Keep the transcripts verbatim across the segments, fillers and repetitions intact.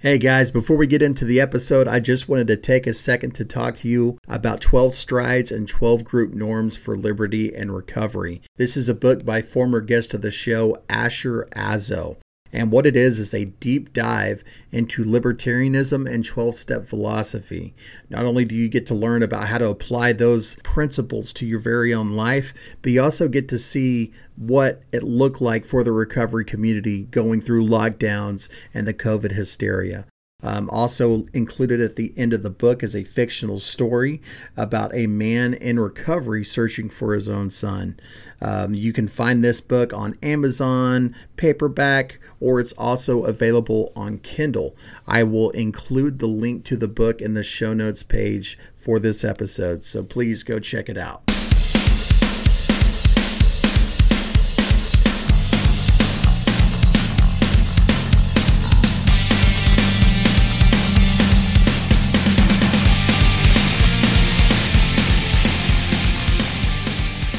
Hey guys, before we get into the episode, I just wanted to take a second to talk to you about twelve strides and twelve group norms for Liberty and Recovery. This is a book by former guest of the show, Asher Azo. And what it is is a deep dive into libertarianism and twelve-step philosophy. Not only do you get to learn about how to apply those principles to your very own life, but you also get to see what it looked like for the recovery community going through lockdowns and the COVID hysteria. Um, also included at the end of the book is a fictional story about a man in recovery searching for his own son. Um, you can find this book on Amazon, paperback, or it's also available on Kindle. I will include the link to the book in the show notes page for this episode, so please go check it out.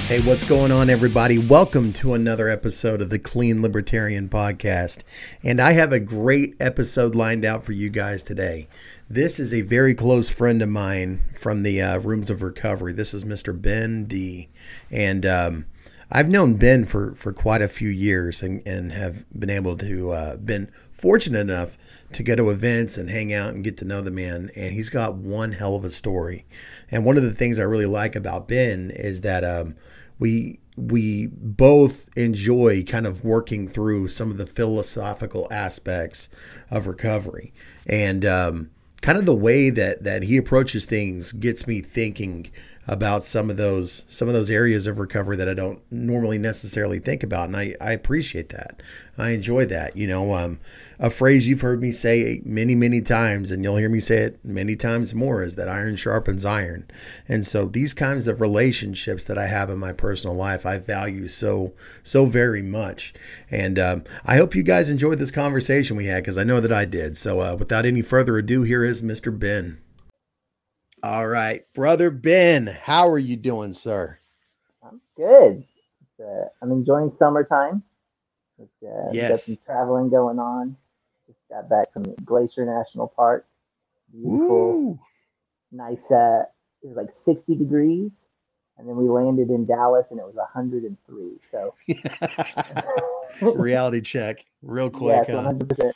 Hey, what's going on, everybody? Welcome to another episode of the Clean Libertarian Podcast. And I have a great episode lined out for you guys today. This is a very close friend of mine from the uh, Rooms of Recovery. This is Mister Ben D. And um, I've known Ben for, for quite a few years and, and have been able to, uh, been fortunate enough to go to events and hang out and get to know the man. And he's got one hell of a story. And one of the things I really like about Ben is that um, we we both enjoy kind of working through some of the philosophical aspects of recovery. And um, kind of the way that, that he approaches things gets me thinking about some of those some of those areas of recovery that I don't normally necessarily think about, and I, I appreciate that. I enjoy that. You know, um, a phrase you've heard me say many, many times, and you'll hear me say it many times more, is that iron sharpens iron. And so these kinds of relationships that I have in my personal life, I value so, so very much. And um, I hope you guys enjoyed this conversation we had, because I know that I did. So uh, without any further ado, here is Mister Ben. All right, brother Ben, how are you doing, sir? I'm good. Uh, I'm enjoying summertime. It's, uh, yes. Got some traveling going on. Just got back from Glacier National Park. Beautiful, Woo. nice. Uh, it was like sixty degrees, and then we landed in Dallas, and it was one hundred three. So, reality check, real quick. Yes, one hundred percent.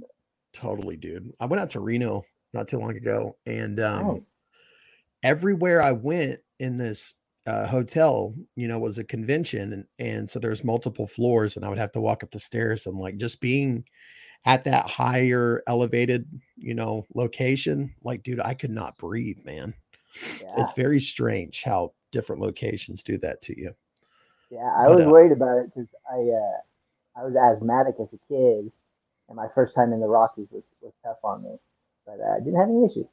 Huh? Totally, dude. I went out to Reno not too long ago, and um oh. everywhere I went in this uh hotel, you know, was a convention, and, and so there's multiple floors, and I would have to walk up the stairs, and like just being at that higher elevated, you know, location, like, dude, I could not breathe, man. Yeah. It's very strange how different locations do that to you. Yeah, I but, was uh, worried about it because I uh I was asthmatic as a kid, and my first time in the Rockies was was tough on me. But I uh, didn't have any issues.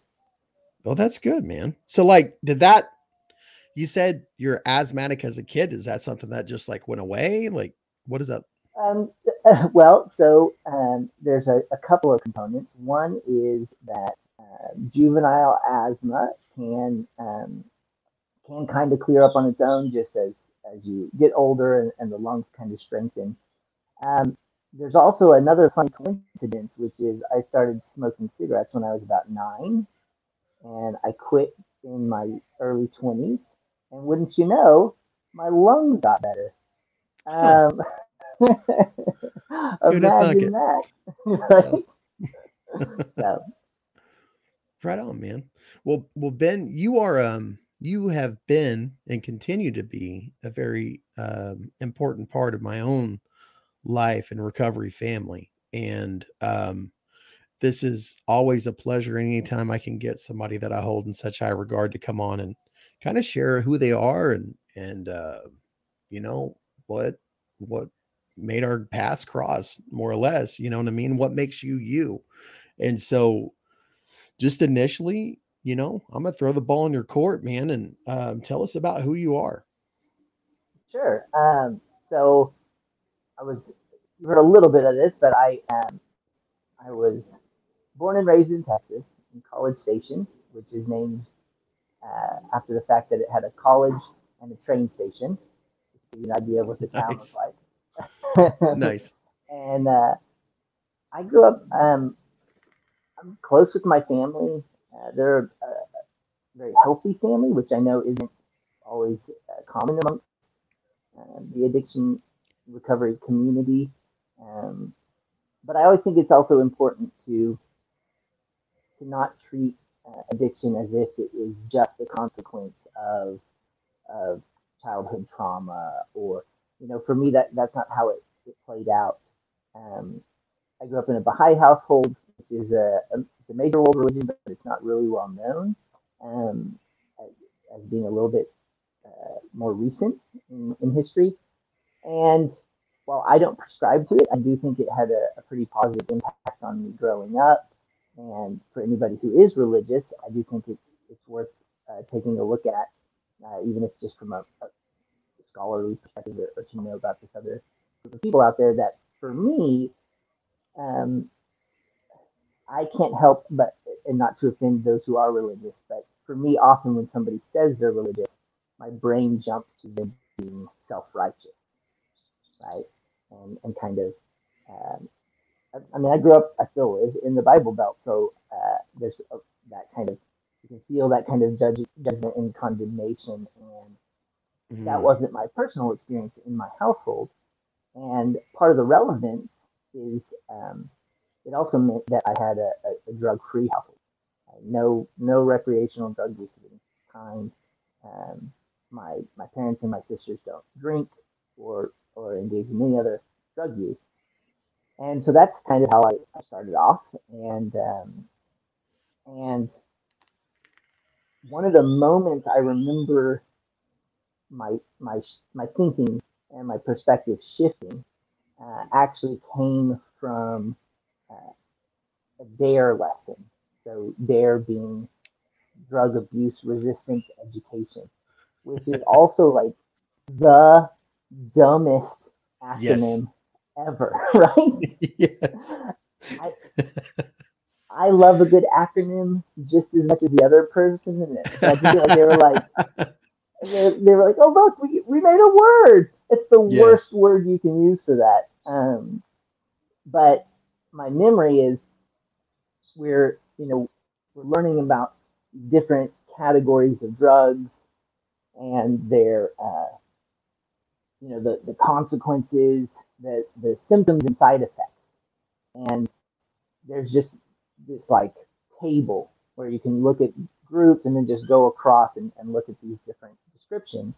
Well, that's good, man. So, like, did that, you said you're asthmatic as a kid. Is that something that just, like, went away? Like, what is that? Um, uh, well, so um, there's a, a couple of components. One is that uh, juvenile asthma can um, can kind of clear up on its own just as, as you get older and, and the lungs kind of strengthen. Um There's also another funny coincidence, which is I started smoking cigarettes when I was about nine, and I quit in my early twenties. And wouldn't you know, my lungs got better. Um, imagine that. Right? So. Right on, man. Well, well, Ben, you are um, you have been and continue to be a very um, important part of my own life and recovery family, and um this is always a pleasure anytime I can get somebody that I hold in such high regard to come on and kind of share who they are and and uh you know what what made our paths cross, more or less. You know what I mean? What makes you you. And so just initially, you know, I'm gonna throw the ball in your court, man, and um tell us about who you are. Sure. um so I was, you heard a little bit of this, but I um, I was born and raised in Texas, in College Station, which is named uh, after the fact that it had a college and a train station, just to give you an idea of what the nice. town was like. Nice. And uh, I grew up um, I'm close with my family. Uh, they're a very healthy family, which I know isn't always uh, common amongst uh, the addiction recovery community. Um, but I always think it's also important to to not treat uh, addiction as if it is just a consequence of of childhood trauma, or, you know, for me, that that's not how it, it played out. Um, I grew up in a Baha'i household, which is a, a, it's a major world religion, but it's not really well known, um, as, as being a little bit uh, more recent in, in history. And while I don't prescribe to it, I do think it had a, a pretty positive impact on me growing up. And for anybody who is religious, I do think it's, it's worth uh, taking a look at, uh, even if just from a, a scholarly perspective, or, or to know about this other group of people out there that, for me, um, I can't help but, and not to offend those who are religious, but for me, often when somebody says they're religious, my brain jumps to them being self-righteous, right? And and kind of, um, I, I mean, I grew up, I still live in the Bible Belt, so uh, there's a, that kind of, you can feel that kind of judge, judgment and condemnation, and mm. that wasn't my personal experience in my household. And part of the relevance is um, it also meant that I had a, a, a drug-free household, no no recreational drug use at any time. Um, my my parents and my sisters don't drink or or engage in any other drug use, and so that's kind of how I, I started off. And um, and one of the moments I remember my my my thinking and my perspective shifting uh, actually came from uh, a DARE lesson. So DARE being drug abuse resistance education, which is also like the dumbest acronym yes. ever, right? Yes. I, I love a good acronym just as much as the other person. And I just feel like they were like, they were like, oh, look, we, we made a word. It's the yeah. worst word you can use for that. Um, but my memory is we're, you know, we're learning about different categories of drugs and their, uh, you know, the, the consequences, the, the symptoms and side effects. And there's just this like table where you can look at groups and then just go across and, and look at these different descriptions.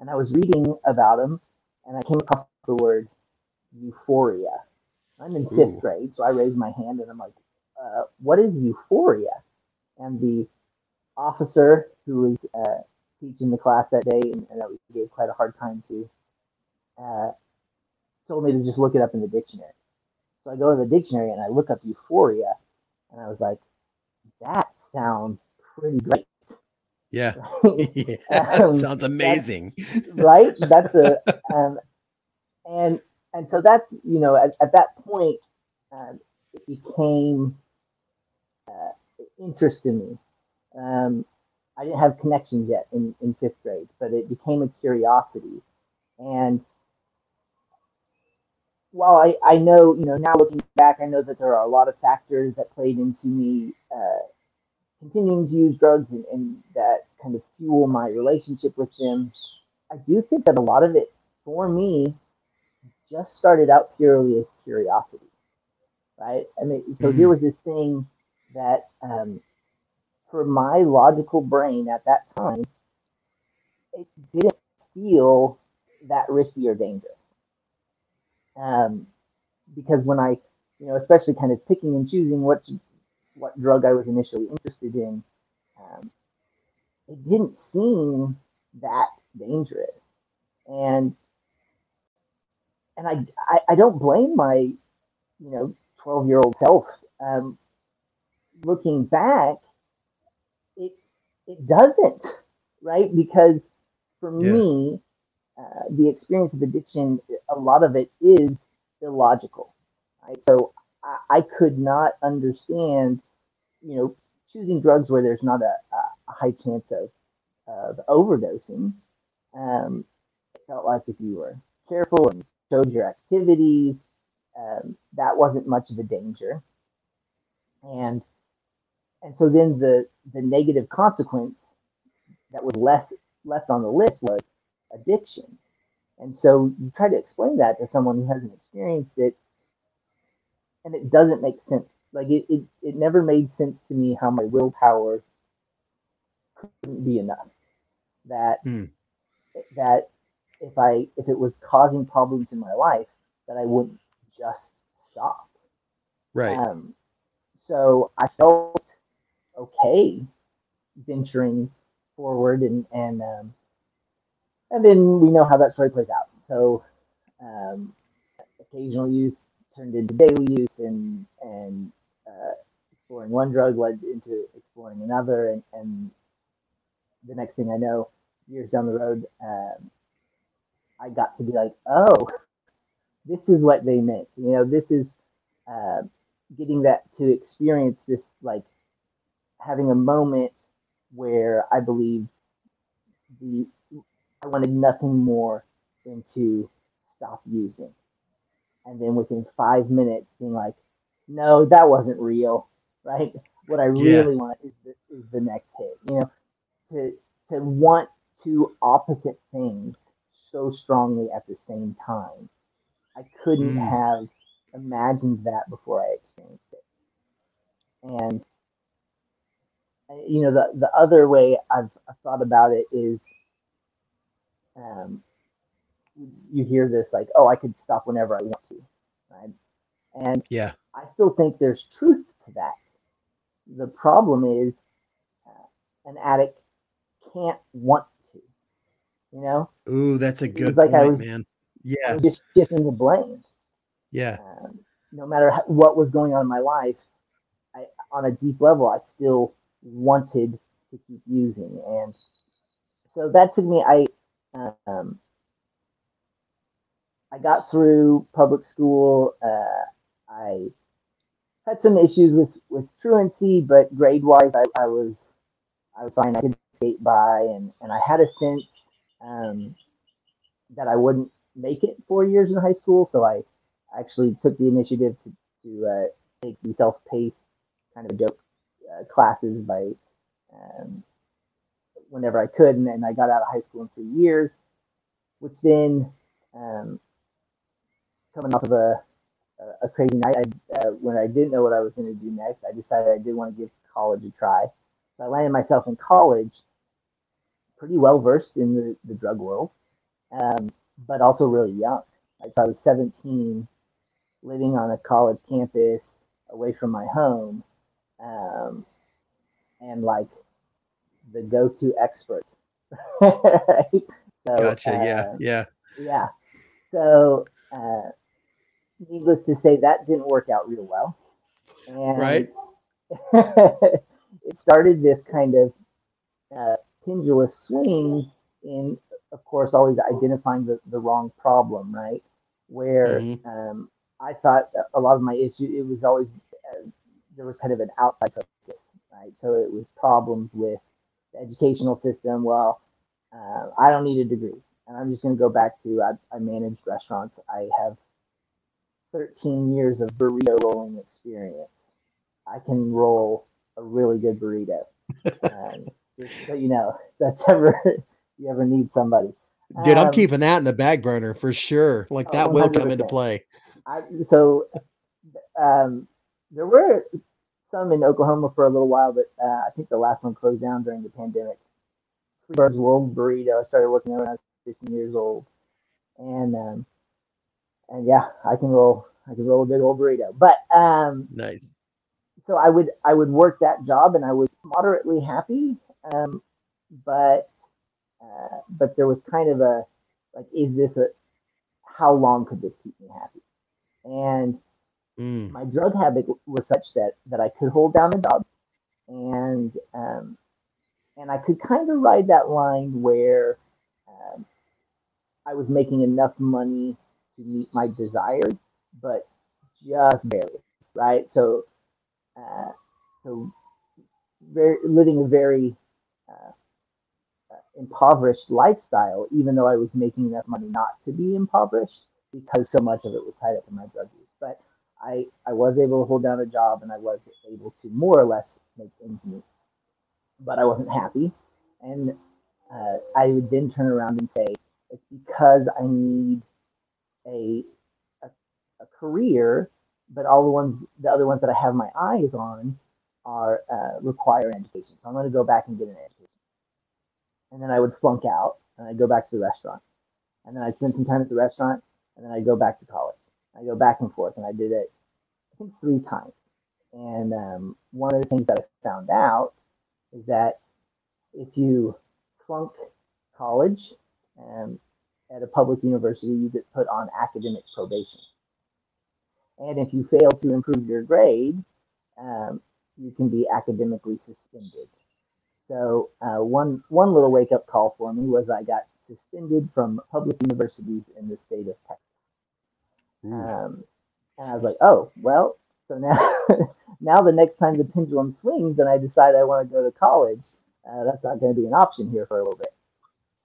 And I was reading about them, and I came across the word euphoria. I'm in Ooh. fifth grade, so I raised my hand, and I'm like, uh, what is euphoria? And the officer who was uh, teaching the class that day, and, and that we gave quite a hard time to, uh, told me to just look it up in the dictionary. So I go to the dictionary, and I look up euphoria, and I was like, that sounds pretty great. Yeah, yeah. Um, sounds amazing, that's, right? That's a um, and and so that's, you know, at, at that point um, it became uh, interest in me. Um, I didn't have connections yet in, in fifth grade, but it became a curiosity. And while I, I know, you know, now looking back, I know that there are a lot of factors that played into me Uh, continuing to use drugs and, and that kind of fuel my relationship with them. I do think that a lot of it for me just started out purely as curiosity, right? I mean, so mm-hmm. here was this thing that um, for my logical brain at that time, it didn't feel that risky or dangerous. Um, because when I, you know, especially kind of picking and choosing what to, what drug I was initially interested in, um, it didn't seem that dangerous. And and I, I, I don't blame my, you know, twelve-year-old self. Um, looking back, it it doesn't, right? Because for yeah. me, uh, the experience of addiction, a lot of it is illogical, right? So I could not understand, you know, choosing drugs where there's not a, a high chance of, of overdosing. Um, it felt like if you were careful and showed your activities, um, that wasn't much of a danger. And and so then the the negative consequence that was less left on the list was addiction. And so you try to explain that to someone who hasn't experienced it, and it doesn't make sense. Like it, it, it never made sense to me how my willpower couldn't be enough. That mm. that if I if it was causing problems in my life, that I wouldn't just stop. Right. Um, so I felt okay venturing forward, and and um, and then we know how that story plays out. So um, occasional use turned into daily use, and and uh, exploring one drug led into exploring another, and, and the next thing I know, years down the road, um, I got to be like, oh, this is what they meant. You know, this is uh, getting that to experience this, like having a moment where I believe the I wanted nothing more than to stop using. And then within five minutes being like, no, that wasn't real, right? What I really yeah. want is the, is the next hit, you know, to to want two opposite things so strongly at the same time. I couldn't mm. have imagined that before I experienced it. And, you know, the, the other way I've, I've thought about it is, um, you hear this like, oh, I could stop whenever I want to, right? And yeah, I still think there's truth to that. The problem is uh, an addict can't want to, you know? Ooh, that's a good like point, I was, man. Yeah. I was just shifting the blame. Yeah. Um, no matter how, what was going on in my life, I, on a deep level, I still wanted to keep using. And so that took me, I, um, I got through public school. Uh, I had some issues with, with truancy, but grade wise, I, I was I was fine. I could skate by, and, and I had a sense um, that I wouldn't make it four years in high school. So I actually took the initiative to to uh, take the self-paced kind of joke uh, classes by um, whenever I could, and, and I got out of high school in three years, which then. Um, Coming off of a a crazy night, I, uh, when I didn't know what I was going to do next, I decided I did want to give college a try. So I landed myself in college, pretty well versed in the, the drug world, um, but also really young. Like, so I was seventeen, living on a college campus away from my home, um, and like the go-to expert. Right? So, gotcha. Uh, yeah. Yeah. Yeah. So. Uh, Needless to say, that didn't work out real well. And right. It started this kind of uh, pendulous swing in, of course, always identifying the, the wrong problem, right? Where mm-hmm. um, I thought a lot of my issue, it was always, uh, there was kind of an outside focus, right? So it was problems with the educational system. Well, uh, I don't need a degree. And I'm just going to go back to, I, I managed restaurants. I have thirteen years of burrito rolling experience. I can roll a really good burrito. Um, just so you know, that's ever you ever need somebody. Dude, um, I'm keeping that in the back burner for sure. Like oh, that one hundred percent will come into play. I, so um, there were some in Oklahoma for a little while, but uh, I think the last one closed down during the pandemic. Freebird's World Burrito. I started working there when I was fifteen years old, and. Um, And yeah, I can roll. I can roll a big old burrito. But um, nice. So I would I would work that job, and I was moderately happy. Um, but uh, but there was kind of a like, is this a how long could this keep me happy? And mm. my drug habit was such that that I could hold down a job, and um, and I could kind of ride that line where um, I was making enough money to meet my desire, but just barely, right? So, uh, so very, living a very uh, uh, impoverished lifestyle, even though I was making enough money not to be impoverished, because so much of it was tied up in my drug use. But I, I was able to hold down a job, and I was able to more or less make ends meet, but I wasn't happy. And uh, I would then turn around and say, it's because I need a, a, a career, but all the ones, the other ones that I have my eyes on are uh, require education. So I'm going to go back and get an education. And then I would flunk out, and I'd go back to the restaurant. And then I'd spend some time at the restaurant, and then I'd go back to college. I go back and forth, and I did it, I think, three times. And um, one of the things that I found out is that if you flunk college um, at a public university, you get put on academic probation. And if you fail to improve your grade, um, you can be academically suspended. So uh, one, one little wake-up call for me was I got suspended from public universities in the state of Texas. Um, and I was like, oh, well, so now, now the next time the pendulum swings and I decide I want to go to college, uh, that's not going to be an option here for a little bit.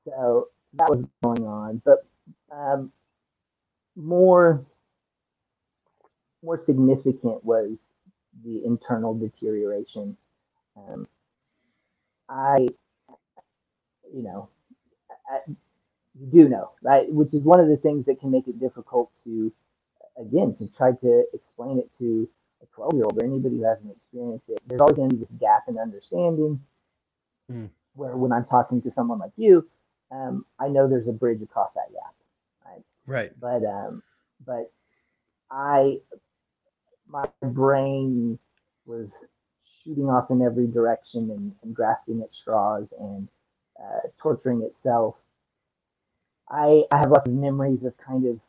So that was going on. But um, more, more significant was the internal deterioration. Um, I, you know, I, you do know, right? Which is one of the things that can make it difficult to, again, to try to explain it to a twelve-year-old or anybody who hasn't experienced it. There's always going to be this gap in understanding mm. where when I'm talking to someone like you, um, I know there's a bridge across that gap, right? Right. But, um, but I, my brain was shooting off in every direction and, and grasping at straws and uh, torturing itself. I, I have lots of memories of kind of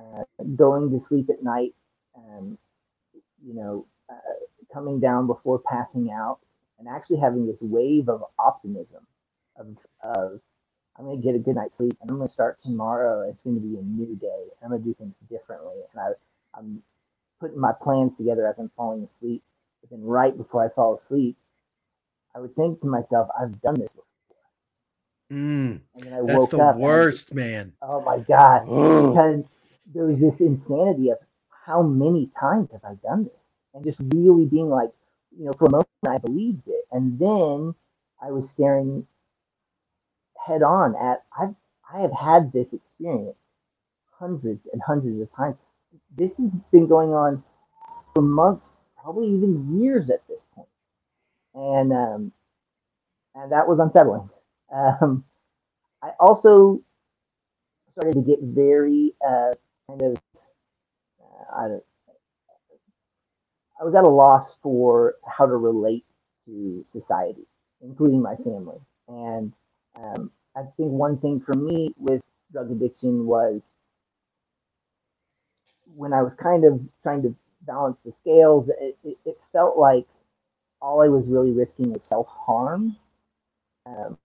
uh, going to sleep at night, um, you know, uh, coming down before passing out, and actually having this wave of optimism of, of I'm going to get a good night's sleep, and I'm going to start tomorrow. It's going to be a new day. I'm going to do things differently, and I, I'm putting my plans together as I'm falling asleep. But then right before I fall asleep, I would think to myself, I've done this before. Mm, and then I that's woke the up worst, and I, man. Oh my God. Ugh. Because there was this insanity of how many times have I done this? And just really being like, you know, for a moment I believed it. And then I was staring head on at, I've, I have had this experience hundreds and hundreds of times. This has been going on for months, probably even years at this point. And, um, and that was unsettling. Um, I also started to get very uh, kind of, uh, I, don't, I was at a loss for how to relate to society, including my family. And um, I think one thing for me with drug addiction was when I was kind of trying to balance the scales, it, it, it felt like all I was really risking was self-harm. Um,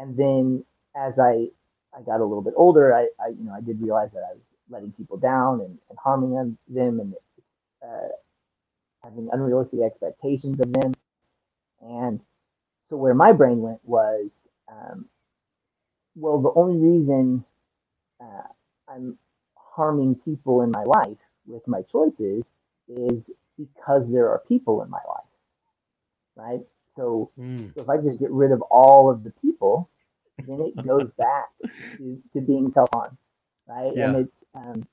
And then, as I, I got a little bit older, I, I you know I did realize that I was letting people down and, and harming them, them and uh, having unrealistic expectations of them. And so where my brain went was, um, well, the only reason uh, I'm harming people in my life with my choices is because there are people in my life, right? So, mm. so if I just get rid of all of the people, then it goes back to, to being self-harm, right? Yeah. And it's um,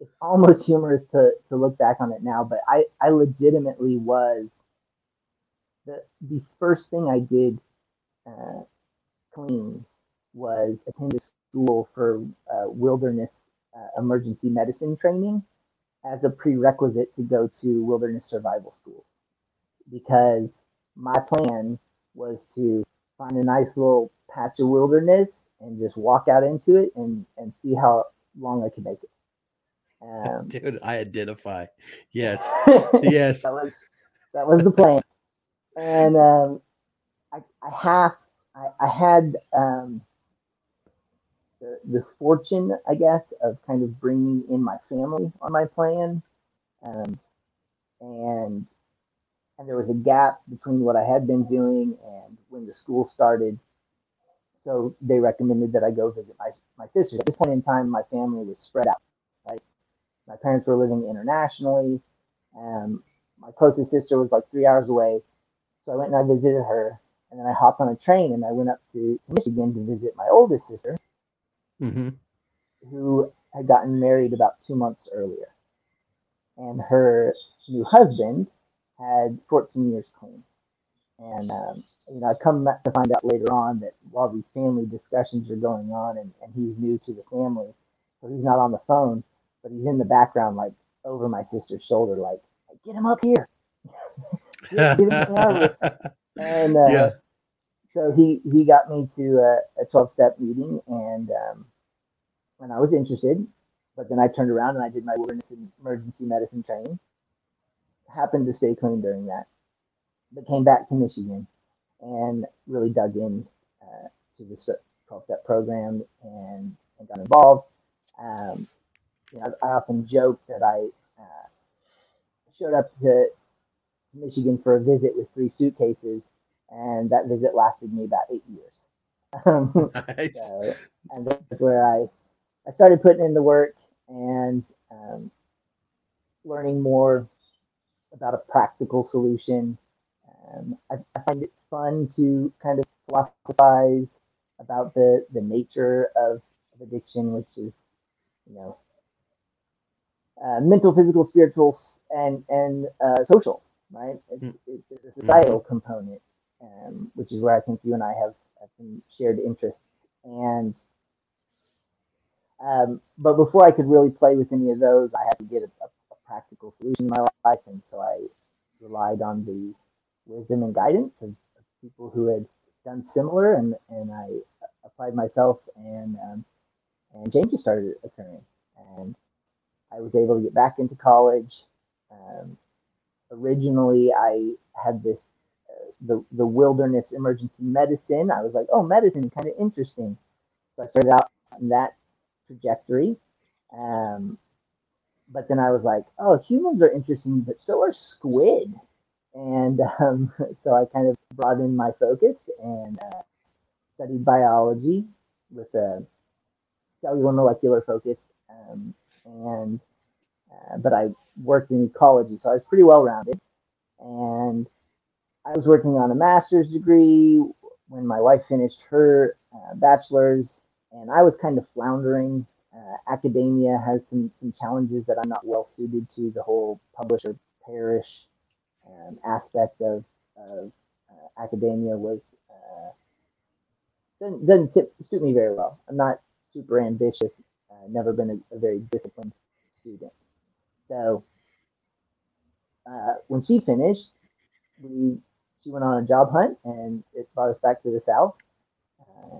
it's almost humorous to to look back on it now, but I, I legitimately was the the first thing I did uh, clean was attend a school for uh, wilderness uh, emergency medicine training as a prerequisite to go to wilderness survival schools, because my plan was to find a nice little patch of wilderness and just walk out into it and, and see how long I could make it. Um, Dude, I identify. Yes. Yes. that, was, that was the plan. And um, I, I, have, I, I had um, the, the fortune, I guess, of kind of bringing in my family on my plan. Um, and And there was a gap between what I had been doing and when the school started. So they recommended that I go visit my, my sisters. At this point in time, my family was spread out, right? My parents were living internationally. Um, my closest sister was like three hours away. So I went and I visited her. And then I hopped on a train and I went up to, to Michigan to visit my oldest sister, mm-hmm. who had gotten married about two months earlier. And her new husband had fourteen years clean. And, um, you know, I come back to find out later on that while these family discussions are going on and, and he's new to the family, so he's not on the phone, but he's in the background, like over my sister's shoulder, like, get him up here. get, get him up here. And uh, yeah. so he, he got me to a twelve-step meeting, and um, and I was interested, but then I turned around and I did my wilderness and emergency medicine training. Happened to stay clean during that, but came back to Michigan and really dug in uh, to this twelve-step program and, and got involved. Um, you know, I, I often joke that I uh, showed up to Michigan for a visit with three suitcases, and that visit lasted me about eight years. Um, nice. So, and that's where I, I started putting in the work and um, learning more about a practical solution. Um, I, I find it fun to kind of philosophize about the, the nature of, of addiction, which is, you know, uh, mental, physical, spiritual, and, and uh, social, right? It's, it's a societal component, um, which is where I think you and I have, have some shared interests. And, um, but before I could really play with any of those, I had to get a, a, a practical solution in my life. And so I relied on the wisdom and guidance of, of people who had done similar, and, and I applied myself, and um, and changes started occurring. And I was able to get back into college. Um, originally, I had this, uh, the, the wilderness emergency medicine. I was like, oh, medicine is kind of interesting. So I started out on that trajectory. Um, but then I was like, oh, humans are interesting, but so are squid. And um, so I kind of broadened my focus and uh, studied biology with a cellular molecular focus. Um, and uh, but I worked in ecology, so I was pretty well-rounded. And I was working on a master's degree when my wife finished her uh, bachelor's, and I was kind of floundering. Uh, academia has some, some challenges that I'm not well-suited to, the whole publish or perish Um, aspect of, of uh, academia was uh, doesn't, doesn't sit, suit me very well. I'm not super ambitious. Uh, never been a, a very disciplined student. So uh, when she finished, we she went on a job hunt, and it brought us back to the South. Uh,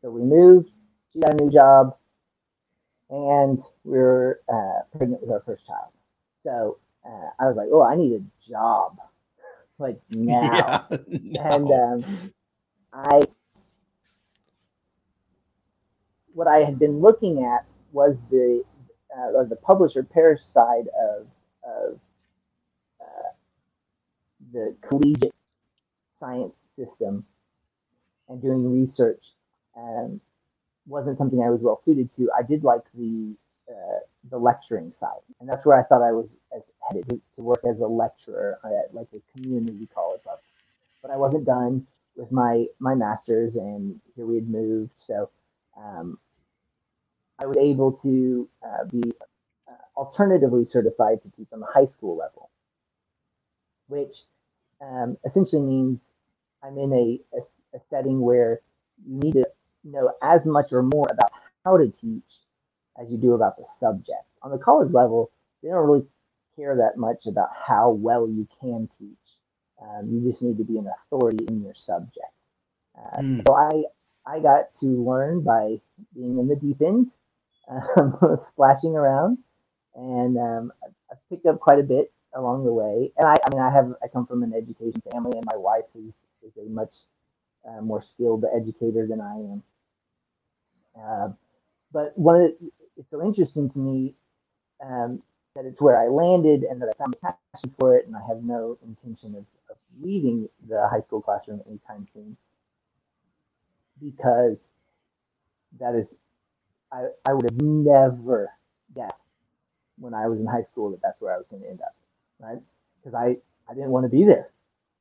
so we moved. She got a new job, and we were uh, pregnant with our first child. So. Uh, I was like, oh, I need a job, like now. Yeah, no. And um, I, what I had been looking at was the uh, the publisher parish side of of uh, the collegiate science system, and doing research um, wasn't something I was well suited to. I did like the uh, the lecturing side, and that's where I thought I was as headed to work as a lecturer at like a community college level. But I wasn't done with my my master's, and here we had moved, so um, I was able to uh, be uh, alternatively certified to teach on the high school level, which um, essentially means I'm in a, a, a setting where you need to know as much or more about how to teach as you do about the subject. On the college level, they don't really care that much about how well you can teach. Um, you just need to be an authority in your subject. Uh, mm. So I I got to learn by being in the deep end, um, splashing around, and um, I picked up quite a bit along the way. And I, I mean, I have I come from an education family, and my wife is, is a much uh, more skilled educator than I am. Uh, but one of the, it's so interesting to me. Um, that it's where I landed and that I found a passion for it, and I have no intention of, of leaving the high school classroom anytime soon, because that is, I, I would have never guessed when I was in high school that that's where I was going to end up, right? Because I, I didn't want to be there,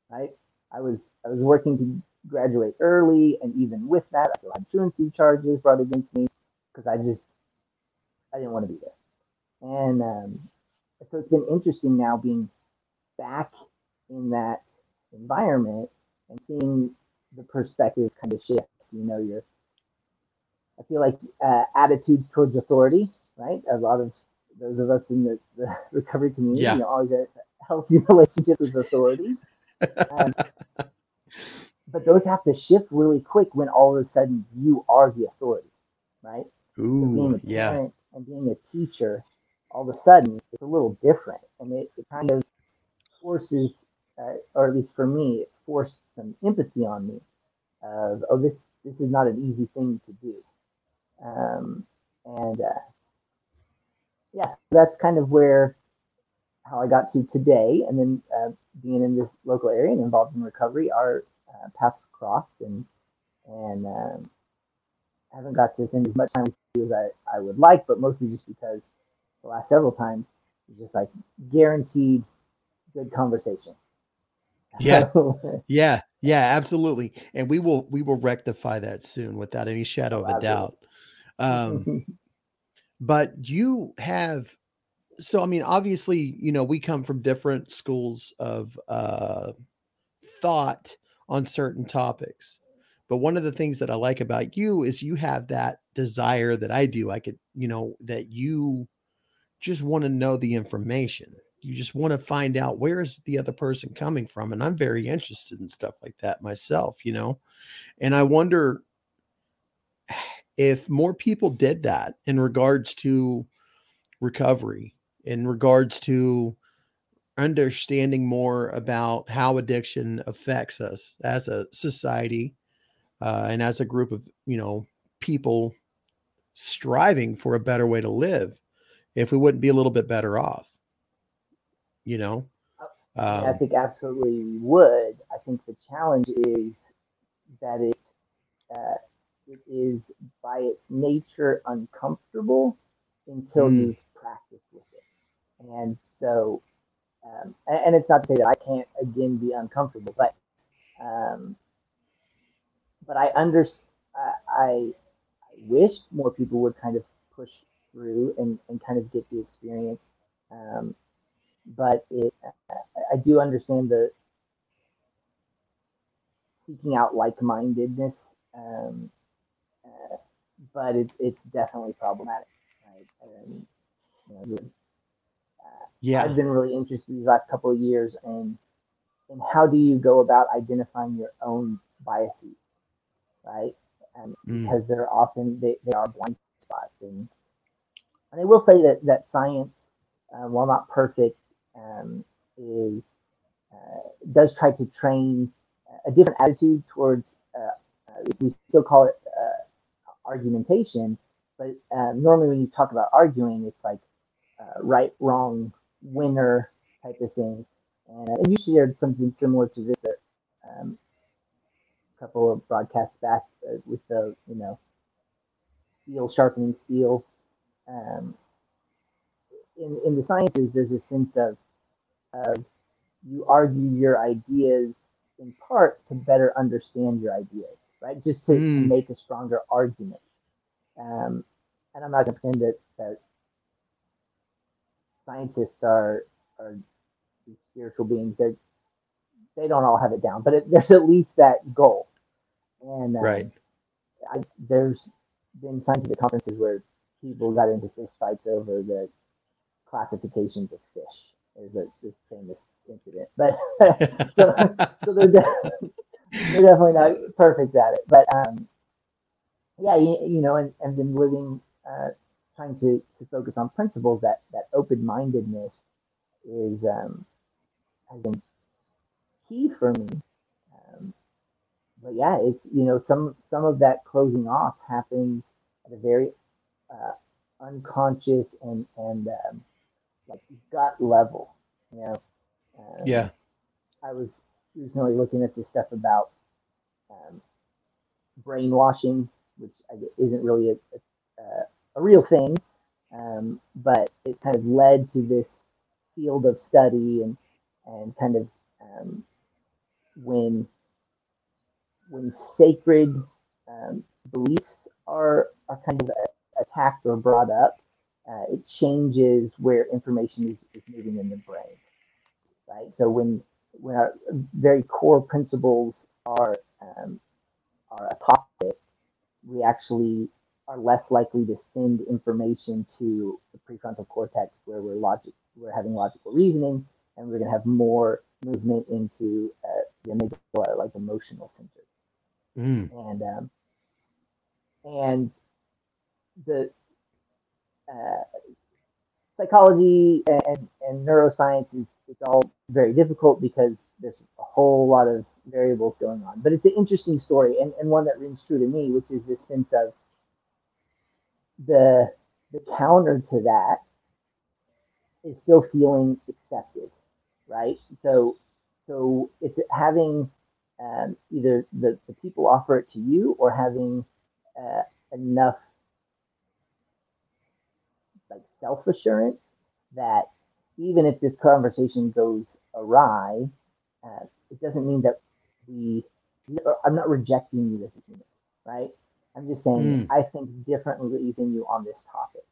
right? I was I was working to graduate early, and even with that, I still had truancy charges brought against me because I just I didn't want to be there. And um, so it's been interesting now being back in that environment and seeing the perspective kind of shift. You know, your I feel like uh, attitudes towards authority, right? A lot of those of us in the, the recovery community, yeah. you know, always have a healthy relationship with authority. um, but those have to shift really quick when all of a sudden you are the authority, right? Ooh, so being a parent yeah. and being a teacher, all of a sudden it's a little different, and it, it kind of forces, uh, or at least for me, it forced some empathy on me of, oh, this this is not an easy thing to do, um, and uh, yeah, that's kind of where. How I got to today, and then uh, being in this local area and involved in recovery, our uh, paths crossed, and and um, I haven't got to spend as much time with you as I, I would like, but mostly just because the last several times it's just like guaranteed good conversation. Yeah, yeah, yeah, absolutely, and we will we will rectify that soon without any shadow of a doubt. Um, but you have. So, I mean, obviously, you know, we come from different schools of uh, thought on certain topics. But one of the things that I like about you is you have that desire that I do. I could, you know, that you just want to know the information. You just want to find out where is the other person coming from. And I'm very interested in stuff like that myself, you know, and I wonder if more people did that in regards to recovery, in regards to understanding more about how addiction affects us as a society uh, and as a group of, you know, people striving for a better way to live, if we wouldn't be a little bit better off, you know? Um, I think absolutely we would. I think the challenge is that it, uh, it is by its nature uncomfortable until mm. you practice with it. And so, um, and, and it's not to say that I can't again be uncomfortable, but, um, but I under, I, I wish more people would kind of push through and, and kind of get the experience. Um, but it, I, I do understand the seeking out like-mindedness, um, uh, but it, it's definitely problematic. And, you know, uh, yeah, I've been really interested these last couple of years in in how do you go about identifying your own biases, right? And mm. because they're often they, they are blind spots, and and I will say that that science, uh, while not perfect, um, is uh, does try to train a different attitude towards. Uh, uh, we still call it uh, argumentation. But uh, normally when you talk about arguing, it's like uh, right, wrong, winner type of thing. And, and you shared something similar to this a um, couple of broadcasts back uh, with the, you know, steel sharpening steel. Um, in, in the sciences, there's a sense of, of you argue your ideas in part to better understand your ideas, right? Just to mm. make a stronger argument. Um, and I'm not going to pretend that, that scientists are are these spiritual beings. They they don't all have it down, but it, there's at least that goal. And um, right, I, there's been scientific conferences where people got into fist fights over the classifications of fish. There's a this famous incident, but so, so they're, de- they're definitely not perfect at it, but. Um, Yeah, you, you know, and, and then living, uh, trying to, to focus on principles, that, that open-mindedness is, um, has been key for me. Um, but yeah, it's, you know, some, some of that closing off happens at a very uh, unconscious and, and um, like gut level, you know. Um, yeah. I was recently looking at this stuff about um, brainwashing, which isn't really a, a, a real thing, Um, but it kind of led to this field of study, and and kind of um, when when sacred um, beliefs are are kind of attacked or brought up, uh, it changes where information is, is moving in the brain, right? So when when our very core principles are um, are a topic, we actually are less likely to send information to the prefrontal cortex where we're logic we're having logical reasoning, and we're going to have more movement into uh, the amygdala, like emotional centers. Mm. And um, and the uh, psychology and, and, and neuroscience is, is all very difficult because there's a whole lot of variables going on. But it's an interesting story, and, and one that rings true to me, which is this sense of the the counter to that is still feeling accepted, right? So so it's having um, either the, the people offer it to you, or having uh, enough like self-assurance that even if this conversation goes awry, uh, it doesn't mean that we, I'm not rejecting you as a human, right? I'm just saying, mm. I think differently than you on this topic.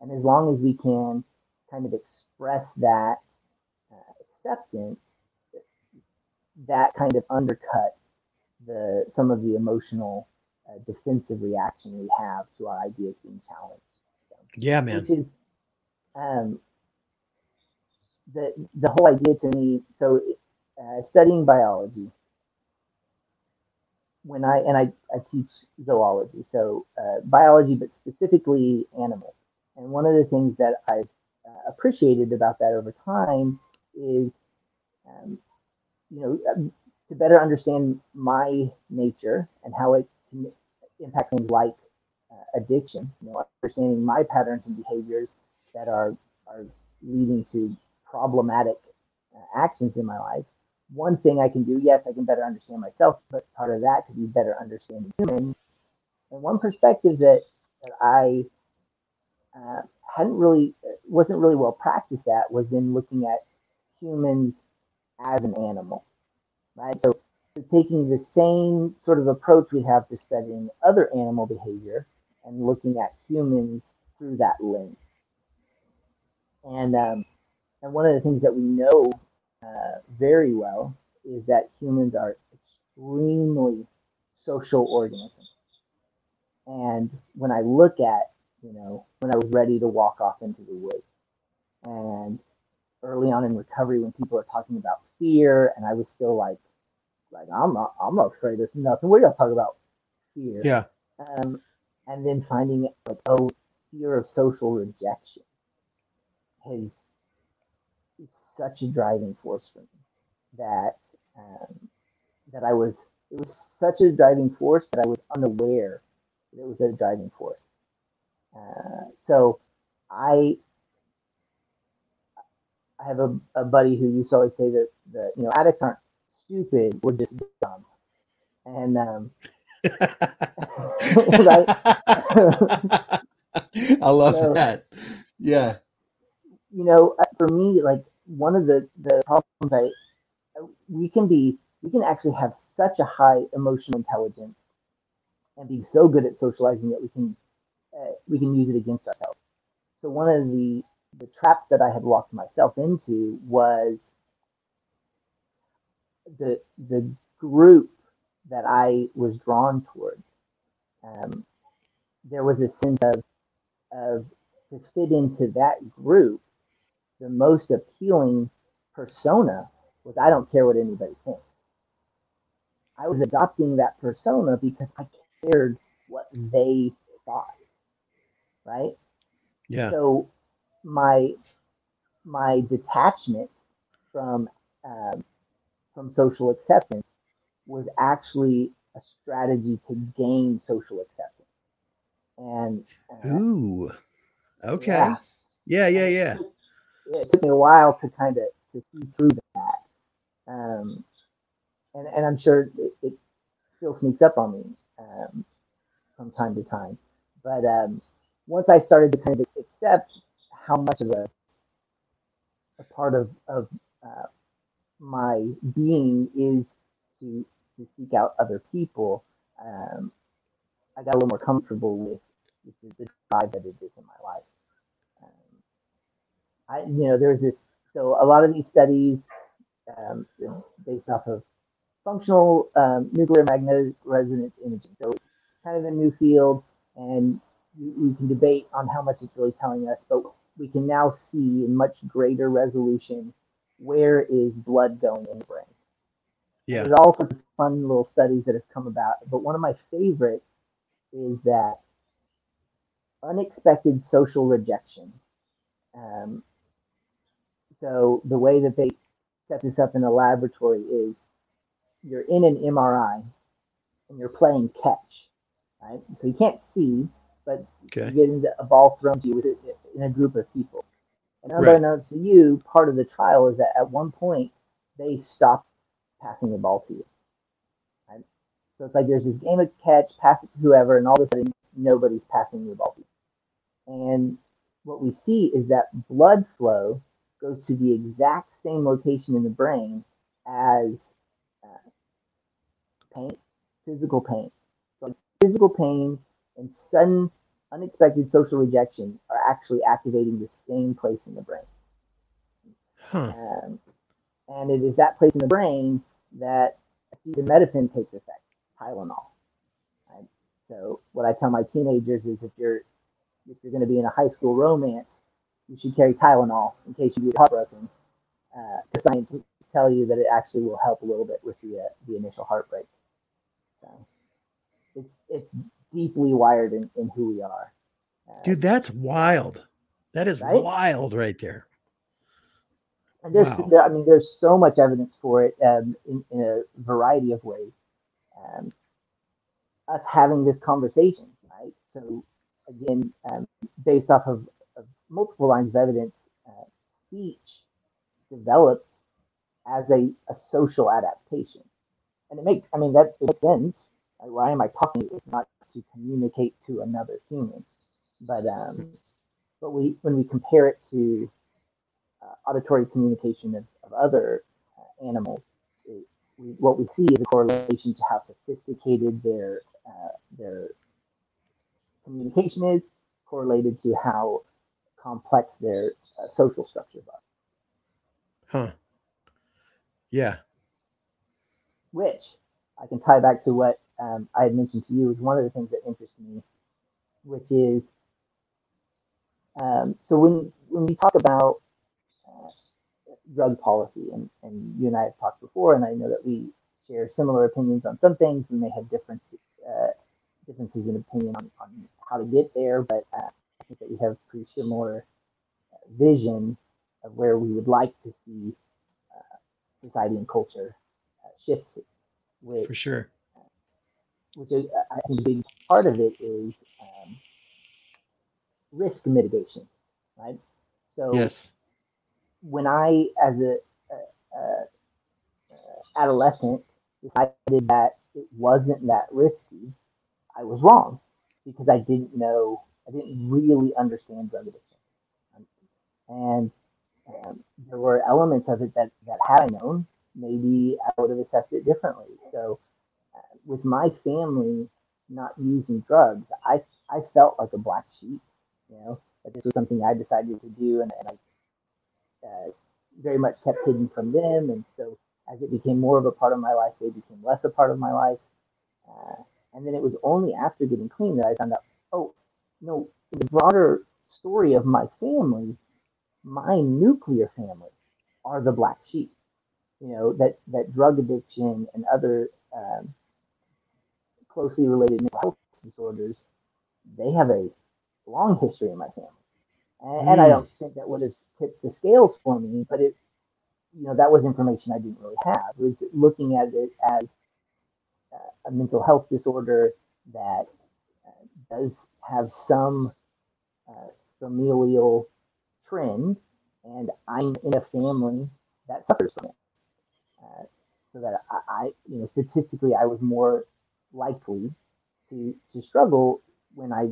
And as long as we can kind of express that uh, acceptance, that kind of undercuts the some of the emotional uh, defensive reaction we have to our ideas being challenged. So, yeah, man. Which is um, the the whole idea to me. So uh, studying biology, when I and I, I teach zoology, so uh, biology, but specifically animals. And one of the things that I've Uh, appreciated about that over time is, um, you know, um, to better understand my nature and how it can impact things like uh, addiction. You know, understanding my patterns and behaviors that are are leading to problematic uh, actions in my life. One thing I can do, yes, I can better understand myself, but part of that could be better understanding humans. And one perspective that that I uh, hadn't really, wasn't really well practiced at was then looking at humans as an animal, right? So, so taking the same sort of approach we have to studying other animal behavior and looking at humans through that lens. And um, and one of the things that we know uh, very well is that humans are extremely social organisms. And when I look at You know, when I was ready to walk off into the woods, and early on in recovery, when people are talking about fear, and I was still like, like I'm not, I'm not afraid of nothing. We're gonna talk about fear. Yeah. Um, and then finding like, oh, fear of social rejection is, is such a driving force for me that um, that I was. It was such a driving force that I was unaware that it was a driving force. Uh, so I I have a, a buddy who used to always say that the you know addicts aren't stupid, we're just dumb. And um I, I love so, that. Yeah. You know, for me, like one of the, the problems I we can be we can actually have such a high emotional intelligence and be so good at socializing that we can Uh, we can use it against ourselves. So one of the, the traps that I had locked myself into was the the group that I was drawn towards. Um, there was this sense of, of to fit into that group, the most appealing persona was, I don't care what anybody thinks. I was adopting that persona because I cared what they thought. Right. Yeah. So my my detachment from um, from social acceptance was actually a strategy to gain social acceptance. And uh, ooh, okay, yeah, yeah, yeah. yeah. It, took, it took me a while to kind of to see through that, um, and and I'm sure it, it still sneaks up on me um, from time to time, but. Um, Once I started to kind of accept how much of a, a part of, of uh, my being is to, to seek out other people, um, I got a little more comfortable with, with the vibe that it is in my life. Um, I, you know, there's this, so a lot of these studies um, based off of functional um, nuclear magnetic resonance imaging. So it's kind of a new field, and we can debate on how much it's really telling us, but we can now see in much greater resolution where is blood going in the brain. Yeah. There's all sorts of fun little studies that have come about, but one of my favorites is that unexpected social rejection. Um, so the way that they set this up in the laboratory is you're in an M R I and you're playing catch, right? So you can't see, but okay. you get into a ball thrown to you with it in a group of people. And unbeknownst right. to you, part of the trial is that at one point they stopped passing the ball to you. Right? So it's like there's this game of catch, pass it to whoever, and all of a sudden nobody's passing the ball to you. And what we see is that blood flow goes to the exact same location in the brain as uh, pain, physical pain. So physical pain and sudden unexpected social rejection are actually activating the same place in the brain. Huh. Um, and it is that place in the brain that acetaminophen takes effect, Tylenol. Right? So what I tell my teenagers is if you're if you're going to be in a high school romance, you should carry Tylenol in case you get heartbroken. Uh, the science will tell you that it actually will help a little bit with the uh, the initial heartbreak. So it's it's deeply wired in, in who we are. Uh, Dude, that's wild. That is right? wild right there. And there's, wow. there, I mean, there's so much evidence for it um, in, in a variety of ways. Um, us having this conversation, right? So again, um, based off of, of multiple lines of evidence, uh, speech developed as a, a social adaptation. And it makes, I mean, that it makes sense. Like, why am I talking if not to communicate to another human? But um, but we when we compare it to uh, auditory communication of, of other uh, animals, it, we, what we see is a correlation to how sophisticated their uh, their communication is, correlated to how complex their uh, social structures are. Huh. Yeah. Which I can tie back to what Um, I had mentioned to you is one of the things that interests me, which is um, so when when we talk about uh, drug policy, and, and you and I have talked before, and I know that we share similar opinions on some things. We may have differences uh, differences in opinion on, on how to get there, but uh, I think that we have pretty similar vision of where we would like to see uh, society and culture uh, shift with. For sure. Which is, I think, a big part of it is um, risk mitigation, right? So yes. when I, as a, a, a adolescent, decided that it wasn't that risky, I was wrong because I didn't know, I didn't really understand drug addiction, and um, there were elements of it that, that had I known, maybe I would have assessed it differently. So. With my family not using drugs, I I felt like a black sheep, you know, that this was something I decided to do, and, and I uh, very much kept hidden from them. And so as it became more of a part of my life, they became less a part of my life. Uh, and then it was only after getting clean that I found out, oh, no, the broader story of my family, my nuclear family, are the black sheep, you know, that, that drug addiction and other... Um, closely related mental health disorders, they have a long history in my family. And, mm. and I don't think that would have tipped the scales for me, but it, you know, that was information I didn't really have. It was looking at it as uh, a mental health disorder that uh, does have some uh, familial trend, and I'm in a family that suffers from it. Uh, so that I, I, you know, statistically, I was more likely to to struggle when I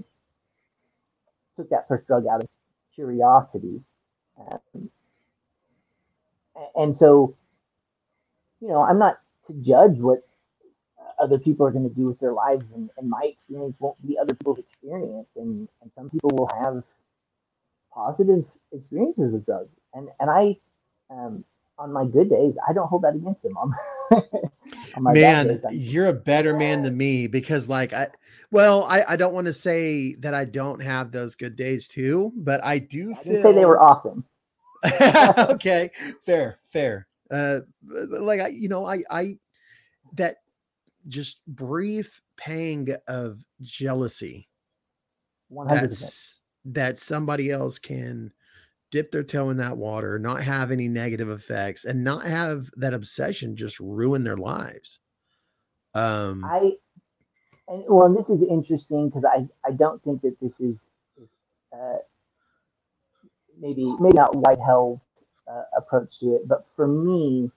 took that first drug out of curiosity. Um, and so, you know, I'm not to judge what other people are going to do with their lives, and, and my experience won't be other people's experience. And, and some people will have positive experiences with drugs. And, and I, um, on my good days, I don't hold that against them. On my, on my man, days, I'm, you're a better man than me, because like, I, well, I, I don't want to say that I don't have those good days too, but I do I feel didn't say they were awesome. Okay. Fair, fair. Uh, like, I, you know, I, I, that just brief pang of jealousy one hundred percent that somebody else can dip their toe in that water, not have any negative effects, and not have that obsession just ruin their lives. Um, I, and well, this is interesting because I, I don't think that this is uh, maybe, maybe not white held uh, approach to it, but for me,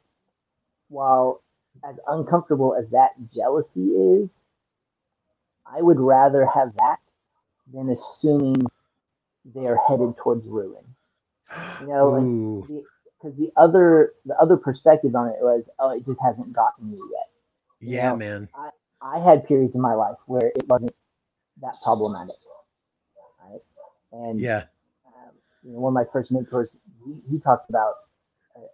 while as uncomfortable as that jealousy is, I would rather have that than assuming they're headed towards ruin. You know, because the, the other the other perspective on it was, oh, it just hasn't gotten me yet. You yeah, know, man. I, I had periods in my life where it wasn't that problematic, right? And yeah, um, you know, one of my first mentors, he, he talked about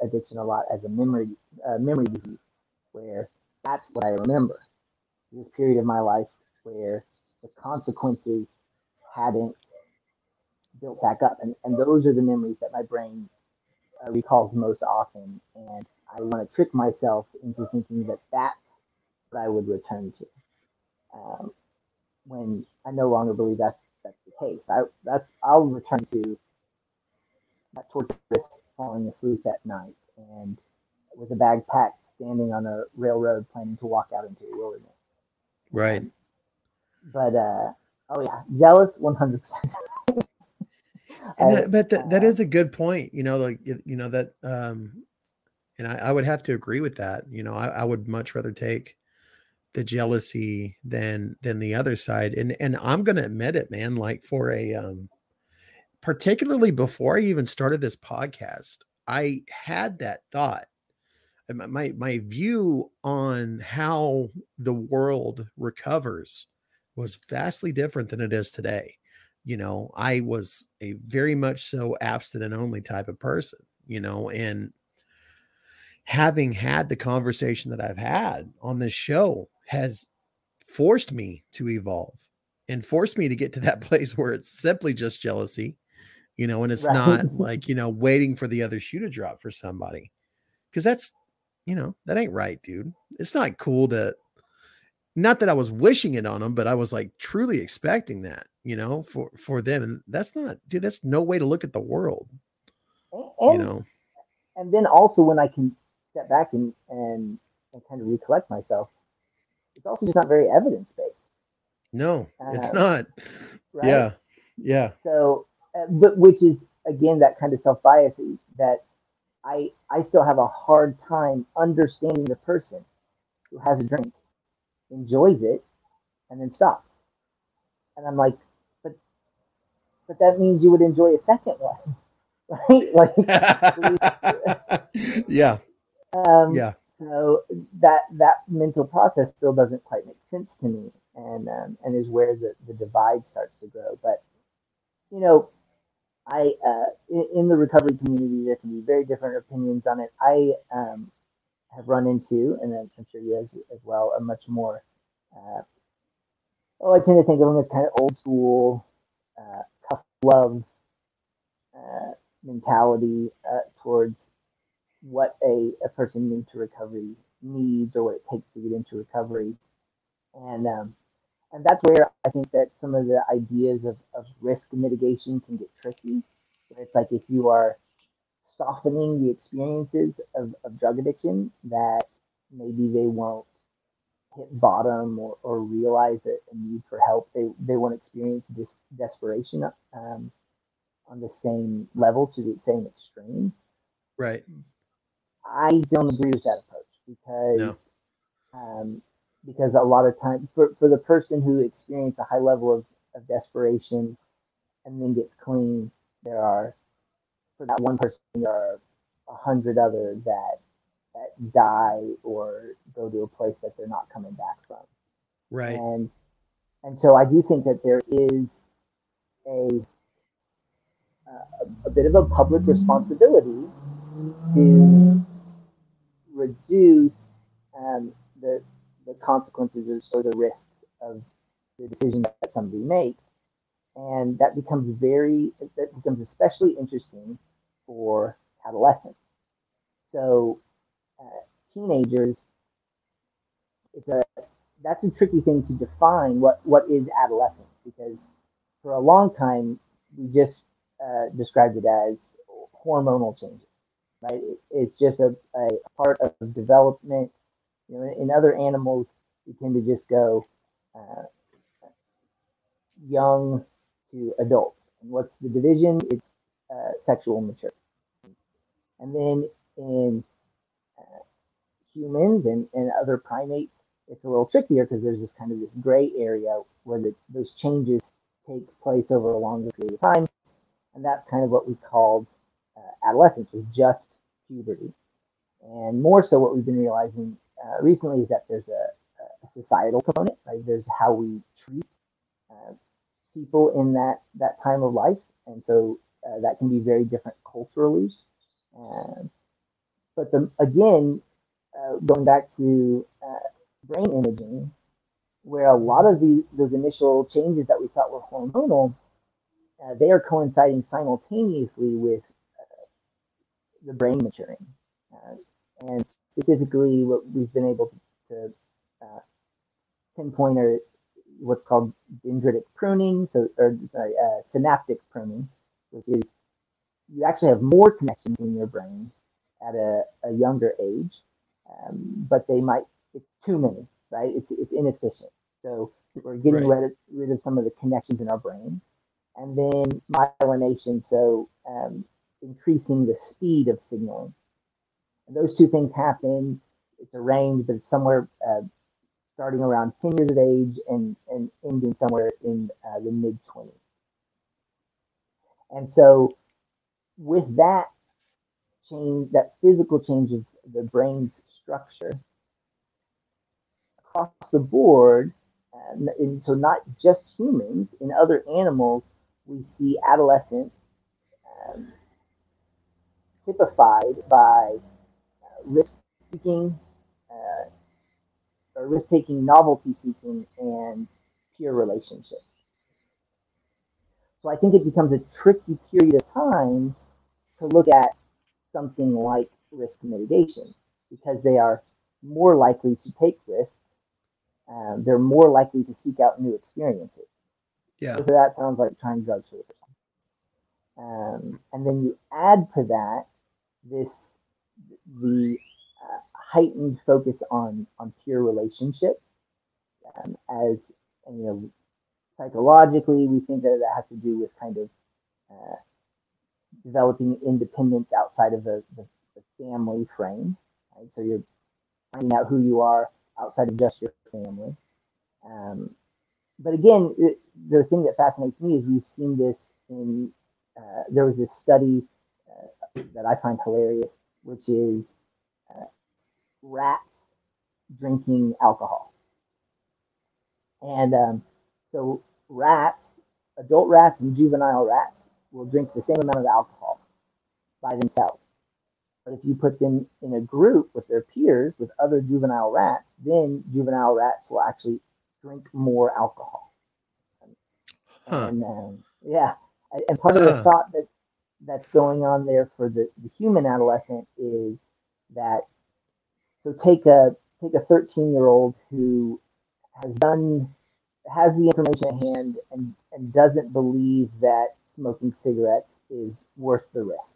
addiction a lot as a memory uh, memory disease, where that's what I remember. This period of my life where the consequences hadn't built back up, and, and those are the memories that my brain uh, recalls most often, and I want to trick myself into thinking that that's what I would return to, um, when I no longer believe that's that's the case. I that's I'll return to that torturous falling asleep at night and with a bag packed, standing on a railroad planning to walk out into the wilderness. Right. Um, but uh, oh yeah, jealous one hundred percent. And that, but that, that is a good point, you know, like, you know, that, um, and I, I would have to agree with that. You know, I, I would much rather take the jealousy than, than the other side. And, and I'm going to admit it, man, like for a, um, particularly before I even started this podcast, I had that thought. My, my view on how the world recovers was vastly different than it is today. You know, I was a very much so abstinent only type of person, you know, and having had the conversation that I've had on this show has forced me to evolve and forced me to get to that place where it's simply just jealousy, you know, and it's right. Not like, you know, waiting for the other shoe to drop for somebody. Cause that's, you know, that ain't right, dude. It's not cool to, not that I was wishing it on them, but I was like truly expecting that, you know, for, for them. And that's not, dude, that's no way to look at the world, and, you know? And then also when I can step back and, and, and kind of recollect myself, it's also just not very evidence-based. No, uh, it's not. Right? Yeah. Yeah. So, uh, but which is, again, that kind of self-bias that I, I still have a hard time understanding the person who has a drink, enjoys it, and then stops. And I'm like, but but that means you would enjoy a second one, right? Like, yeah, um, yeah. So that that mental process still doesn't quite make sense to me, and um, and is where the, the divide starts to grow. But you know, I uh, in, in the recovery community, there can be very different opinions on it. I um, have run into, and I'm sure you as as well, a much more uh, Oh, I tend to think of them as kind of old school, uh, tough love uh, mentality uh, towards what a, a person into recovery needs or what it takes to get into recovery. And um, and that's where I think that some of the ideas of, of risk mitigation can get tricky. It's like if you are softening the experiences of, of drug addiction, that maybe they won't hit bottom or, or realize that a need for help. They they won't experience just desperation um, on the same level to the same extreme. Right. I don't agree with that approach because no. um, because a lot of times for, for the person who experiences a high level of, of desperation and then gets clean, there are, for that one person, there are a hundred other that that die or go to a place that they're not coming back from. Right. And and so I do think that there is a uh, a bit of a public responsibility to reduce um, the the consequences or the risks of the decision that somebody makes. And that becomes very, that becomes especially interesting for adolescents. So uh, teenagers, it's a, that's a tricky thing to define what, what is adolescence, because for a long time, we just uh, described it as hormonal changes, right? It, it's just a, a part of development. You know, in other animals, we tend to just go uh, young to adult. And what's the division? It's uh, sexual maturity. And then in uh, humans and, and other primates, it's a little trickier because there's this kind of this gray area where the, those changes take place over a longer period of time. And that's kind of what we called uh, adolescence, was just puberty. And more so what we've been realizing uh, recently is that there's a, a societal component, right? There's how we treat uh, people in that, that time of life. And so uh, that can be very different culturally. Um, but the, again, uh, going back to uh, brain imaging, where a lot of the, those initial changes that we thought were hormonal, uh, they are coinciding simultaneously with uh, the brain maturing. Uh, and specifically, what we've been able to uh, pinpoint are what's called dendritic pruning, so or sorry, uh, synaptic pruning, which is you actually have more connections in your brain at a, a younger age, um, but they might, it's too many, right? It's it's inefficient. So we're getting right. rid, of, rid of some of the connections in our brain. And then myelination, so um, increasing the speed of signaling. And those two things happen. It's a range, but it's somewhere uh, starting around ten years of age and, and ending somewhere in uh, the mid-twenties. And so with that change, that physical change of the brain's structure across the board, and, and so not just humans, in other animals, we see adolescents um, typified by uh, risk-seeking, uh, or risk-taking, novelty-seeking, and peer relationships. So I think it becomes a tricky period of time to look at something like risk mitigation, because they are more likely to take risks. Um, they're more likely to seek out new experiences. Yeah. So that sounds like trying drugs for the first time. Um, and then you add to that this the uh, heightened focus on on peer relationships, um, as and, you know. Psychologically, we think that that has to do with kind of uh, developing independence outside of the, the, the family frame. Right? So you're finding out who you are outside of just your family. Um, but again, it, the thing that fascinates me is we've seen this in, uh, there was this study uh, that I find hilarious, which is uh, rats drinking alcohol. And um, so rats, adult rats and juvenile rats will drink the same amount of alcohol by themselves. But if you put them in a group with their peers, with other juvenile rats, then juvenile rats will actually drink more alcohol. Huh. And um, yeah, and part of uh. the thought that that's going on there for the, the human adolescent is that, so take a take a thirteen-year-old who has done has the information at hand and, and doesn't believe that smoking cigarettes is worth the risk.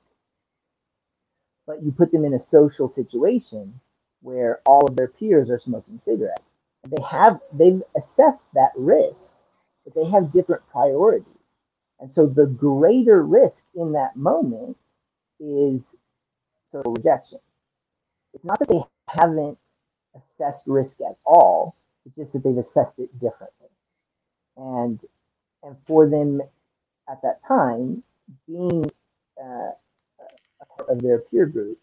But you put them in a social situation where all of their peers are smoking cigarettes. They have, they've assessed that risk, but they have different priorities. And so the greater risk in that moment is social rejection. It's not that they haven't assessed risk at all, it's just that they've assessed it differently. And and for them at that time, being uh, a part of their peer group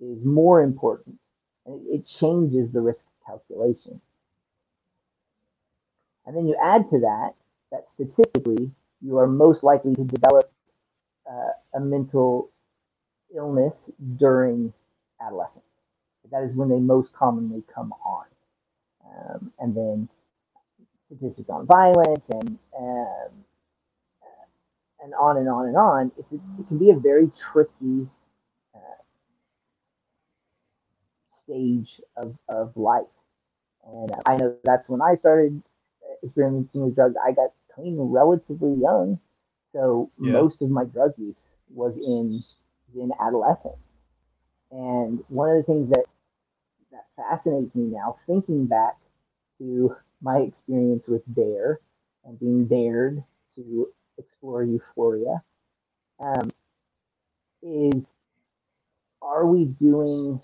is more important, and it changes the risk calculation. And then you add to that, that statistically, you are most likely to develop uh, a mental illness during adolescence. That is when they most commonly come on. Um, and then statistics on violence and um, and on and on and on. It's a, it can be a very tricky uh, stage of, of life. And I know that's when I started experimenting with drugs. I got clean relatively young, so yeah. Most of my drug use was in in adolescence. And one of the things that that fascinates me now, thinking back to my experience with DARE and being dared to explore euphoria, um, is are we doing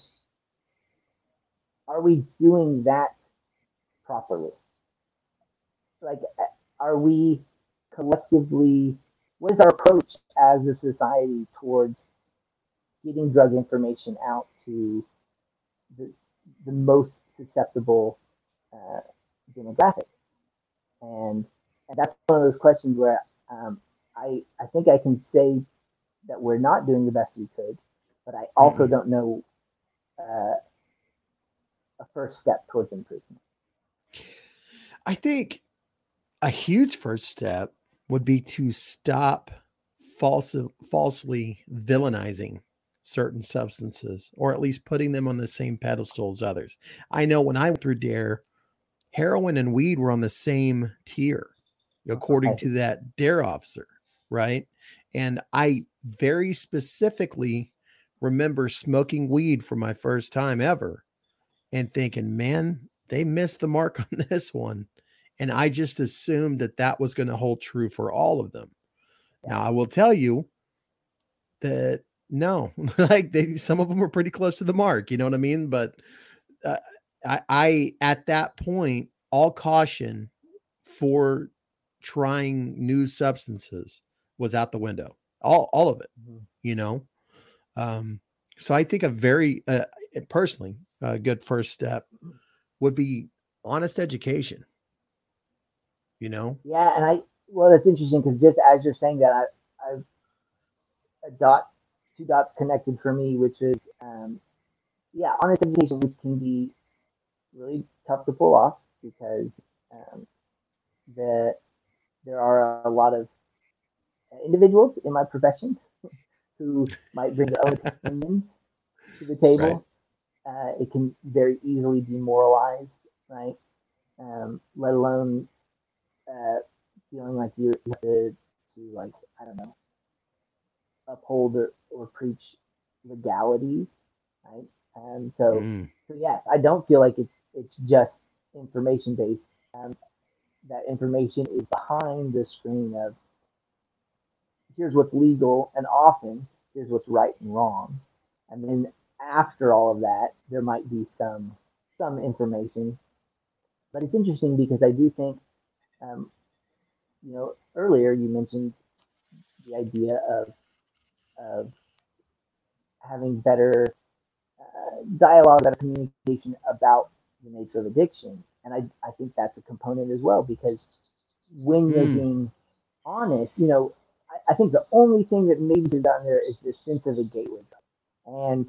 are we doing that properly? Like, are we collectively, what is our approach as a society towards getting drug information out to the, the most susceptible uh, demographic? And, and that's one of those questions where um, I, I think I can say that we're not doing the best we could, but I also mm-hmm. don't know uh, a first step towards improvement. I think a huge first step would be to stop false, falsely villainizing certain substances, or at least putting them on the same pedestal as others. I know when I went through DARE, heroin and weed were on the same tier, according okay. to that DARE officer, right? And I very specifically remember smoking weed for my first time ever and thinking, man, they missed the mark on this one. And I just assumed that that was going to hold true for all of them. Yeah. Now, I will tell you that no, like they, some of them were pretty close to the mark, you know what I mean? But uh, I, I, at that point, all caution for trying new substances was out the window, all, all of it, mm-hmm. you know? Um, so I think a very, uh, personally, a good first step would be honest education. You know? Yeah, and I, well, that's interesting because just as you're saying that, I, I've a dot, two dots connected for me, which is, um, yeah, honest education, which can be really tough to pull off because um, the there are a lot of individuals in my profession who might bring their own opinions to the table. Right. Uh, it can very easily be moralized, right? Um, let alone Uh, feeling like you have to, to, like, I don't know, uphold or, or preach legalities, right? And so, mm. so yes, I don't feel like it's it's just information based. Um, that information is behind the screen of here's what's legal, and often here's what's right and wrong. And then after all of that, there might be some some information, but it's interesting because I do think. Um, you know, earlier you mentioned the idea of of having better uh, dialogue, better communication about the nature of addiction, and I I think that's a component as well because when you're mm. being honest, you know, I, I think the only thing that maybe is down there is this sense of a gateway drug, and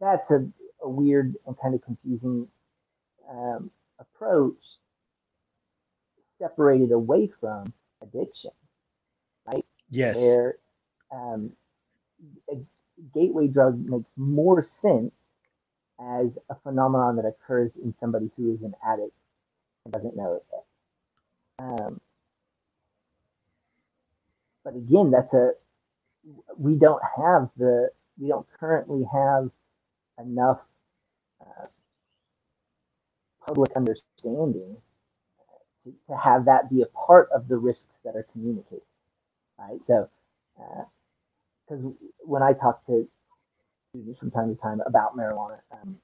that's a, a weird and kind of confusing um, approach. Separated away from addiction, right? Yes. Where um, a gateway drug makes more sense as a phenomenon that occurs in somebody who is an addict and doesn't know it yet. Um, but again, that's a we don't have the we don't currently have enough uh, public understanding to have that be a part of the risks that are communicated, right? So, because uh, when I talk to students from time to time about marijuana, um,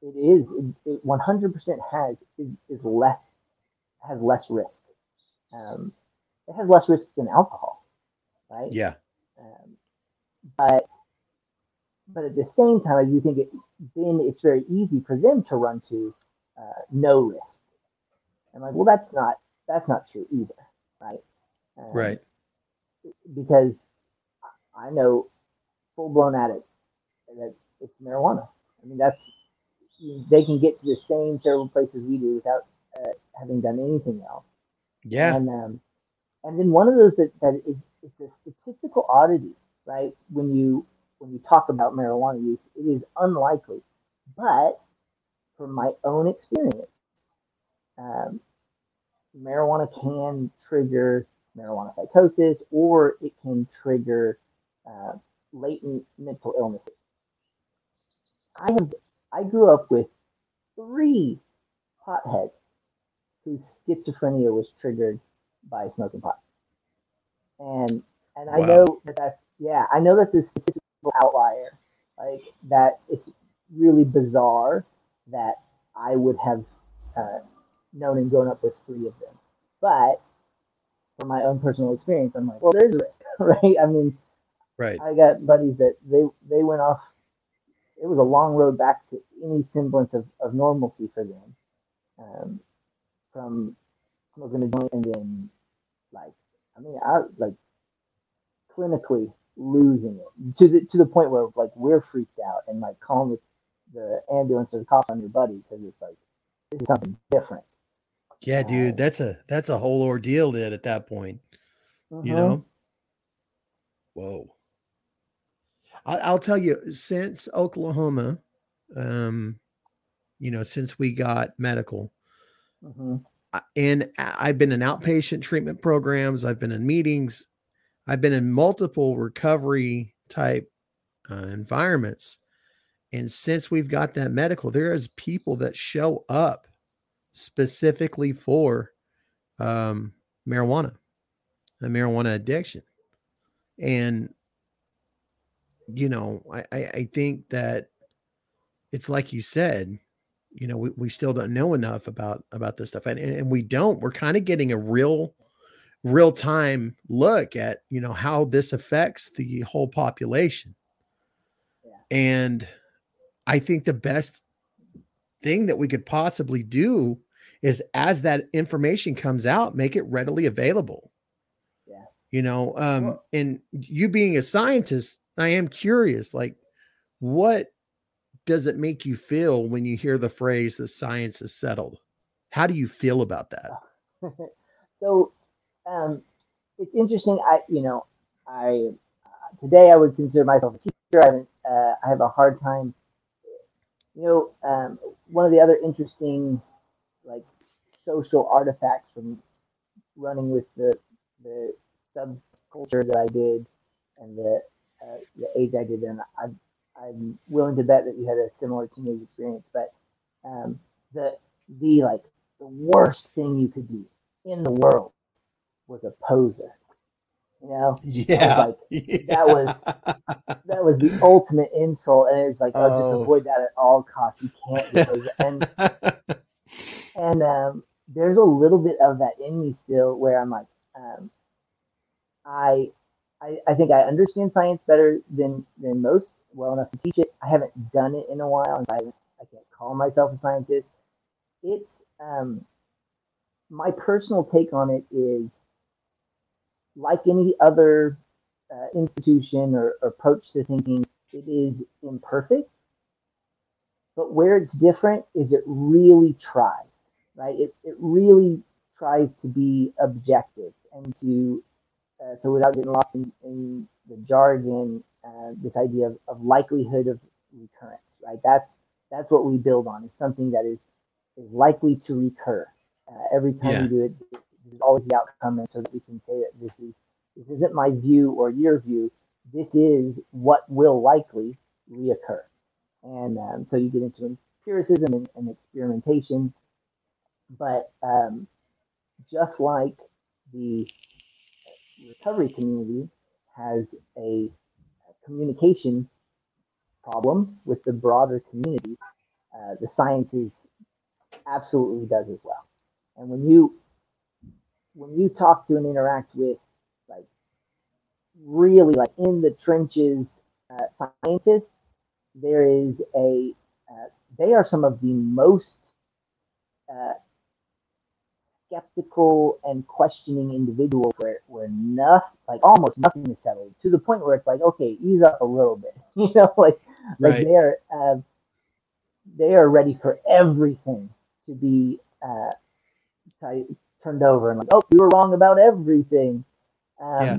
it is it, it one hundred percent has is is less has less risk. Um, it has less risk than alcohol, right? Yeah. Um, but but at the same time, I do think it, then it's very easy for them to run to uh, no risk. I'm like, well, that's not that's not true either, right? Um, right. Because I know full-blown addicts that it's marijuana. I mean, that's they can get to the same terrible places we do without uh, having done anything else. Yeah. And um, and then one of those that, that is it's a statistical oddity, right? When you when you talk about marijuana use, it is unlikely, but from my own experience, um, marijuana can trigger marijuana psychosis, or it can trigger uh, latent mental illnesses. I have I grew up with three potheads whose schizophrenia was triggered by smoking pot, and and I wow. know that that's yeah I know that's a statistical outlier, like that it's really bizarre that I would have uh, known and grown up with three of them, but from my own personal experience, I'm like, well, there's a risk, right? I mean, right. I got buddies that they they went off. It was a long road back to any semblance of, of normalcy for them, um, from smoking a joint and then, like, I mean, I like clinically losing it to the to the point where like we're freaked out and like calling the, the ambulance or the cops on your buddy because it's like this is something different. Yeah, dude, that's a that's a whole ordeal then at that point, uh-huh. you know. Whoa. I, I'll tell you, since Oklahoma, um, you know, since we got medical, uh-huh. I, and I've been in outpatient treatment programs, I've been in meetings, I've been in multiple recovery type uh, environments, and since we've got that medical, there is people that show up specifically for um, marijuana, the marijuana addiction. And, you know, I, I think that it's like you said, you know, we, we still don't know enough about, about this stuff. And, and we don't, we're kind of getting a real, real time look at, you know, how this affects the whole population. Yeah. And I think the best thing that we could possibly do is, as that information comes out, make it readily available. Yeah. You know, um, well, and you being a scientist, I am curious, like, what does it make you feel when you hear the phrase, the science is settled? How do you feel about that? So, um, it's interesting. I, you know, I, uh, today I would consider myself a teacher. I haven't, uh, I have a hard time. You know, um, one of the other interesting, like, social artifacts from running with the the subculture that I did and the uh, the age I did, and I, I'm willing to bet that you had a similar teenage experience. But um, the the like the worst thing you could be in the world was a poser. You know, yeah, like, yeah. that was that was the ultimate insult, and it was like, oh, oh. just avoid that at all costs. You can't do those. And and um, there's a little bit of that in me still, where I'm like, um, I, I I think I understand science better than than most, well enough to teach it. I haven't done it in a while, and I I can't call myself a scientist. It's um, my personal take on it is, like any other uh, institution or, or approach to thinking, it is imperfect. But where it's different is it really tries, right? It it really tries to be objective and to, uh, so without getting lost in, in the jargon, uh, this idea of, of likelihood of recurrence, right? That's that's what we build on, is something that is, is likely to recur. Uh, every time yeah. you do it, it is always the outcome, and so that we can say that this is this isn't my view or your view. This is what will likely reoccur, and um, so you get into empiricism and, and experimentation. But um, just like the recovery community has a communication problem with the broader community, uh, the sciences absolutely does as well. And when you When you talk to and interact with, like, really like in the trenches uh, scientists, there is a, uh, they are some of the most uh, skeptical and questioning individuals where, where nothing, like almost nothing is settled, to the point where it's like, okay, ease up a little bit, you know, like, right. like they're, uh, they are ready for everything to be uh, t- turned over and like, oh, we were wrong about everything. Um, yeah.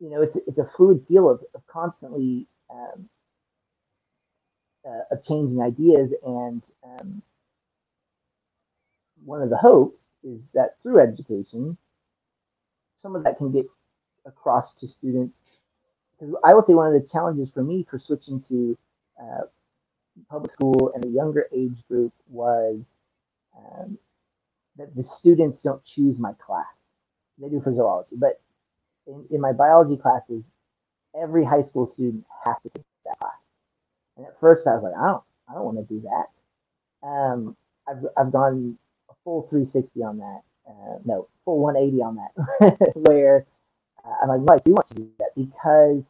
You know, it's, it's a fluid field of, of constantly um, uh, of changing ideas. And um, one of the hopes is that through education, some of that can get across to students. Because I will say one of the challenges for me for switching to uh, public school and the younger age group was um, that the students don't choose my class. They do for zoology, but in, in my biology classes, every high school student has to take that class. And at first I was like, I don't, I don't want to do that. Um, I've, I've gone a full three sixty on that. Uh, no, full one eighty on that, where uh, I'm like, no, I do want to do that because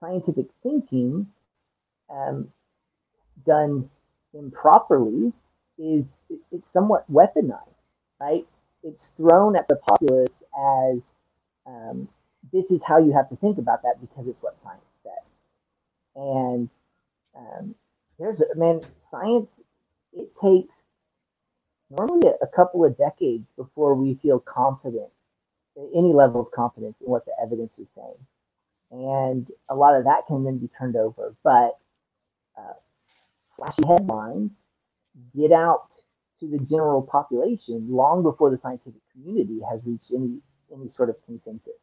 scientific thinking um, done improperly is it, it's somewhat weaponized, right? It's thrown at the populace as um, this is how you have to think about that because it's what science says. And um, there's a man, science, it takes normally a, a couple of decades before we feel confident, any level of confidence in what the evidence is saying. And a lot of that can then be turned over. But uh, flashy headlines get out to the general population long before the scientific community has reached any any sort of consensus.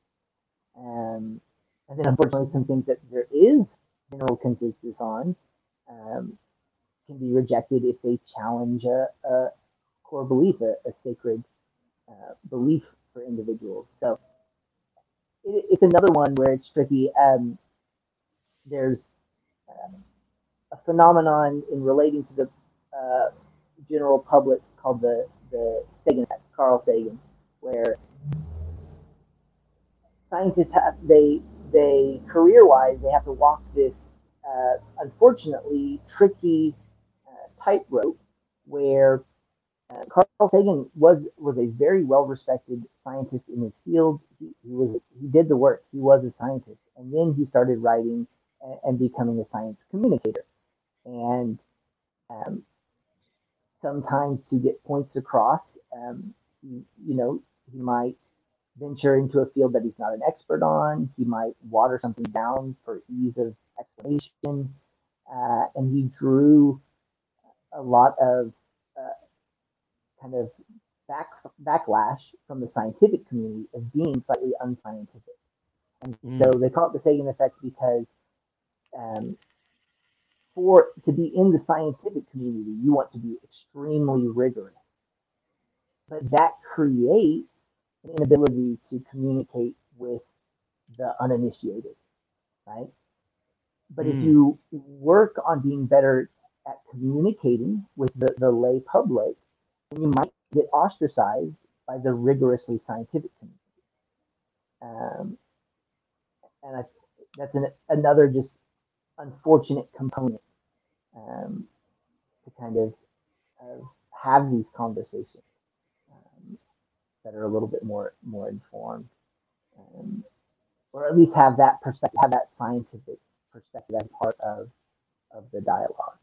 Um, and then unfortunately some things that there is general consensus on um, can be rejected if they challenge a, a core belief, a, a sacred uh, belief for individuals. So it, it's another one where it's tricky. Um, there's uh, a phenomenon in relating to the uh, general public called the, the Sagan effect, Carl Sagan, where scientists have, they, they career-wise, they have to walk this, uh, unfortunately, tricky uh, tightrope where uh, Carl Sagan was, was a very well-respected scientist in his field. He, he, was, he did the work. He was a scientist. And then he started writing and, and becoming a science communicator. And um, sometimes to get points across, um, you, you know, he might venture into a field that he's not an expert on. He might water something down for ease of explanation. Uh, and he drew a lot of uh, kind of back, backlash from the scientific community of being slightly unscientific. And mm. so they call it the Sagan effect because um, for to be in the scientific community, you want to be extremely rigorous. But that creates an inability to communicate with the uninitiated, right? But mm. if you work on being better at communicating with the, the lay public, then you might get ostracized by the rigorously scientific community. Um, and I, that's an, another just unfortunate component um, to kind of uh, have these conversations um, that are a little bit more more informed, um, or at least have that perspective, have that scientific perspective as part of of the dialogue.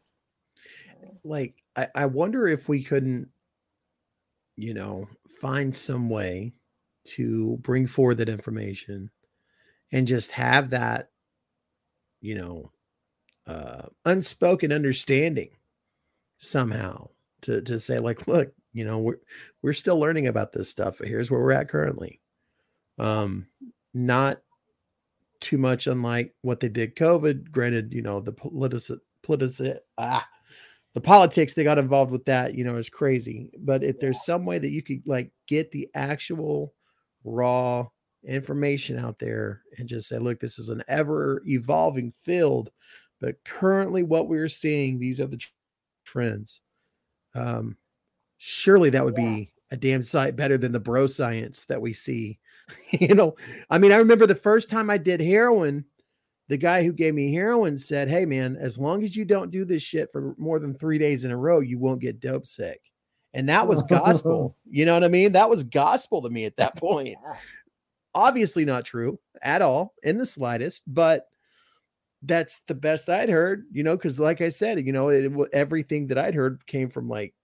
Like, I, I wonder if we couldn't, you know, find some way to bring forward that information and just have that, you know, uh, unspoken understanding somehow to, to say like, look, you know, we're, we're still learning about this stuff, but here's where we're at currently. Um, not too much unlike what they did COVID. Granted, you know, the politici- politici- ah, the politics they got involved with that, you know, is crazy. But if there's some way that you could like get the actual raw information out there and just say, look, this is an ever evolving field, but currently what we're seeing, these are the trends. Um, surely that would yeah. be a damn sight better than the bro science that we see. You know, I mean, I remember the first time I did heroin, the guy who gave me heroin said, "Hey man, as long as you don't do this shit for more than three days in a row, you won't get dope sick." And that was gospel. You know what I mean? That was gospel to me at that point. Obviously not true at all in the slightest, but that's the best I'd heard, you know, because like I said, you know, it, everything that I'd heard came from like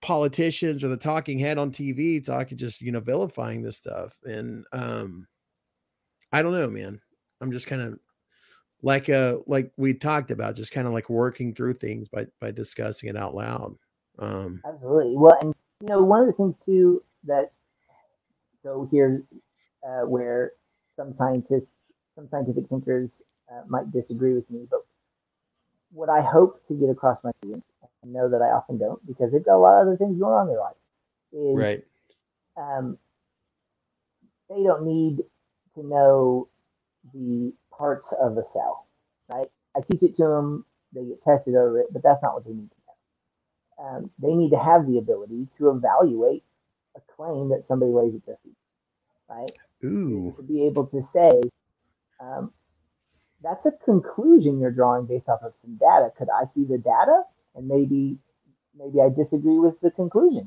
politicians or the talking head on T V talking, just, you know, vilifying this stuff. And um, I don't know, man, I'm just kind of like, uh, like we talked about, just kind of like working through things by, by discussing it out loud. Um, Absolutely. Well, and you know, one of the things too, that go here uh, where some scientists, some scientific thinkers Uh, might disagree with me, but what I hope to get across my students, I know that I often don't because they've got a lot of other things going on in their life, is, right? Um, they don't need to know the parts of a cell, right? I teach it to them, they get tested over it, but that's not what they need to know. Um, they need to have the ability to evaluate a claim that somebody lays at their feet, right? Ooh. To be able to say, um, that's a conclusion you're drawing based off of some data. Could I see the data? And maybe maybe I disagree with the conclusion.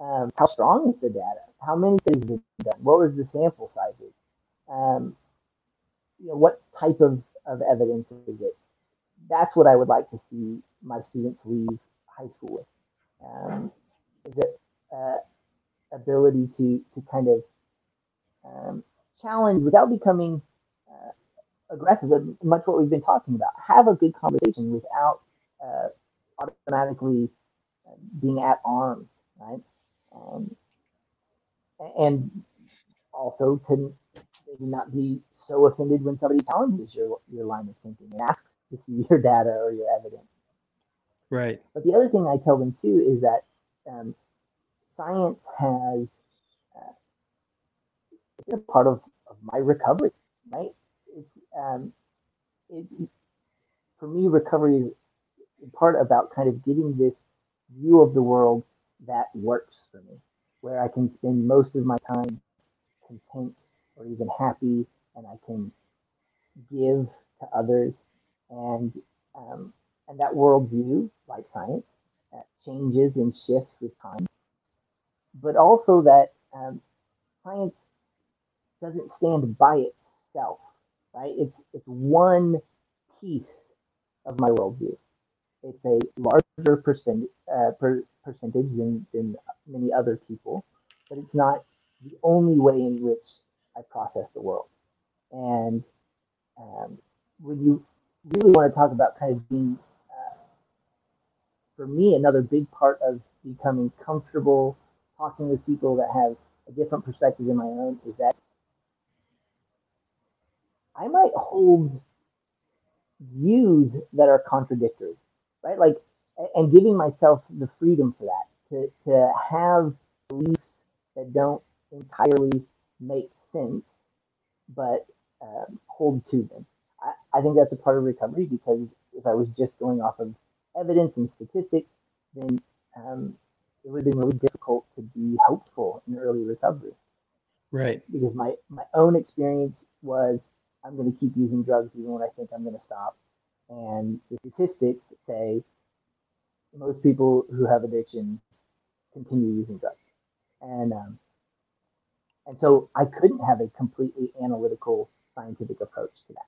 Um, how strong is the data? How many studies have been done? What was the sample sizes? Um, you know, what type of, of evidence is it? That's what I would like to see my students leave high school with. Um, the uh, ability to, to kind of um, challenge without becoming uh, aggressive, much what we've been talking about. Have a good conversation without uh, automatically being at arms, right? Um, and also to not be so offended when somebody challenges your your line of thinking and asks to see your data or your evidence. Right. But the other thing I tell them too is that um, science has uh, it's a part of, of my recovery, right? It's um, it, for me, recovery is in part about kind of getting this view of the world that works for me, where I can spend most of my time content or even happy, and I can give to others, and um, and that worldview, like science, that changes and shifts with time, but also that um, science doesn't stand by itself. Right, it's it's one piece of my worldview. It's a larger percent, uh, per, percentage than, than many other people, but it's not the only way in which I process the world. And um, when you really want to talk about kind of being, uh, for me, another big part of becoming comfortable talking with people that have a different perspective than my own is that I might hold views that are contradictory, right? Like, and giving myself the freedom for that, to, to have beliefs that don't entirely make sense, but um, hold to them. I, I think that's a part of recovery, because if I was just going off of evidence and statistics, then um, it would have been really difficult to be hopeful in early recovery. Right. Because my, my own experience was, I'm going to keep using drugs even when I think I'm going to stop. And the statistics say most people who have addiction continue using drugs. And um, and so I couldn't have a completely analytical scientific approach to that.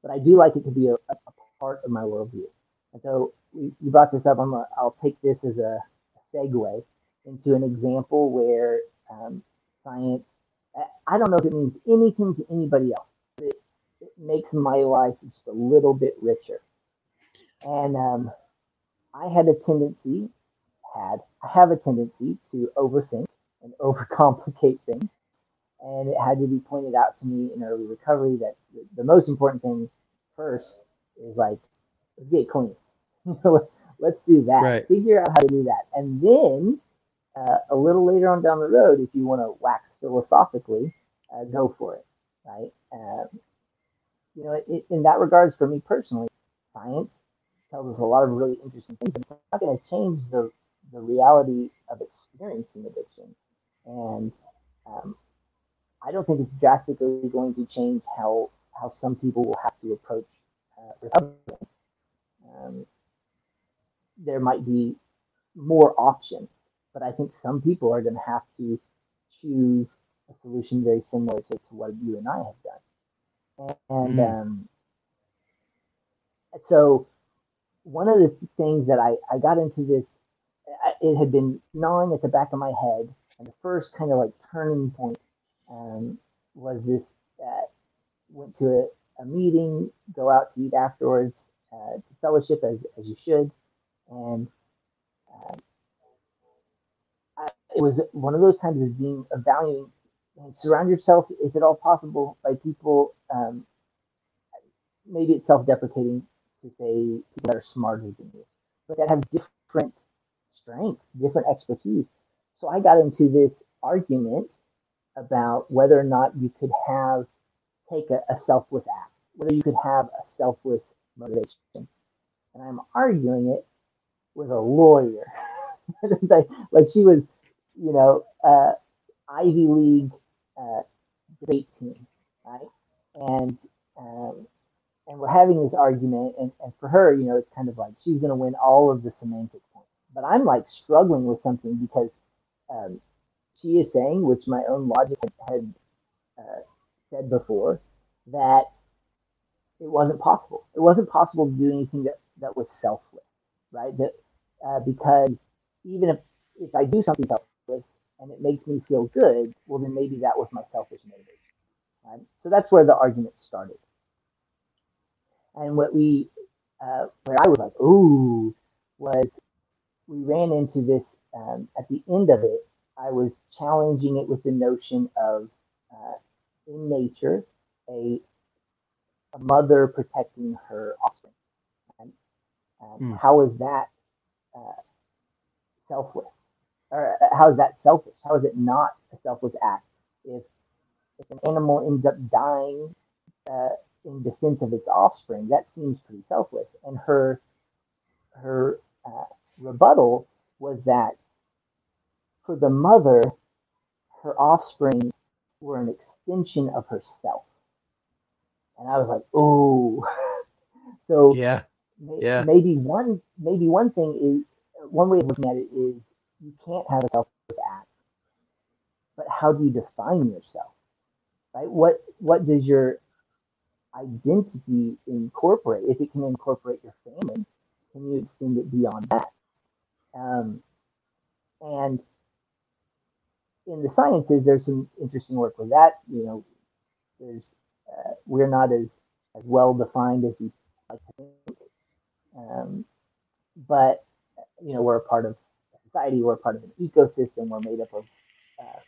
But I do like it to be a, a part of my worldview. And so you brought this up. I'm a, I'll take this as a segue into an example where um, science, I don't know if it means anything to anybody else. It, it makes my life just a little bit richer. And um, I had a tendency, had, I have a tendency to overthink and overcomplicate things. And it had to be pointed out to me in early recovery that the, the most important thing first is like, let's get clean. Let's do that. Right. Figure out how to do that. And then uh, a little later on down the road, if you want to wax philosophically, uh, go for it. Right. Um, you know, it, in that regards, for me personally, science tells us a lot of really interesting things, but it's not going to change the, the reality of experiencing addiction. And um, I don't think it's drastically going to change how how some people will have to approach uh, recovery. Um, there might be more options, but I think some people are going to have to choose a solution very similar to, to what you and I have done. And mm-hmm. um, so one of the things that I, I got into this, it had been gnawing at the back of my head. And the first kind of like turning point um, was this, uh, went to a, a meeting, go out to eat afterwards, uh, to fellowship as, as you should. And uh, I, it was one of those times of being of valuing and surround yourself, if at all possible, by people. Um, maybe it's self-deprecating to say people that are smarter than you, but that have different strengths, different expertise. So I got into this argument about whether or not you could have take a, a selfless act, whether you could have a selfless motivation. And I'm arguing it with a lawyer. like, like she was, you know, uh, Ivy League uh, debate team, right? And um, and we're having this argument. And, and for her, you know, it's kind of like she's going to win all of the semantic points. But I'm like struggling with something because Um, she is saying, which my own logic had, had uh, said before, that it wasn't possible. It wasn't possible to do anything that, that was selfless, right? That, uh, because even if, if I do something selfless and it makes me feel good, well, then maybe that was my selfish motivation. Right? So that's where the argument started. And what we, uh, where I was like, ooh, was we ran into this. Um, at the end of it, I was challenging it with the notion of, uh, in nature, a, a mother protecting her offspring. And, um, mm. How is that uh, selfless? Or uh, how is that selfish? How is it not a selfless act? If, if an animal ends up dying uh, in defense of its offspring, that seems pretty selfless. And her, her uh, rebuttal was that for the mother, her offspring were an extension of herself. And I was like, oh, so yeah, yeah. Maybe one, maybe one thing is one way of looking at it is you can't have a selfless act, but how do you define yourself, right? What, what does your identity incorporate? If it can incorporate your family, can you extend it beyond that? Um, and in the sciences, there's some interesting work with that. You know, there's uh, we're not as, as well defined as we like to think, um, but you know, we're a part of a society, we're a part of an ecosystem, we're made up of uh,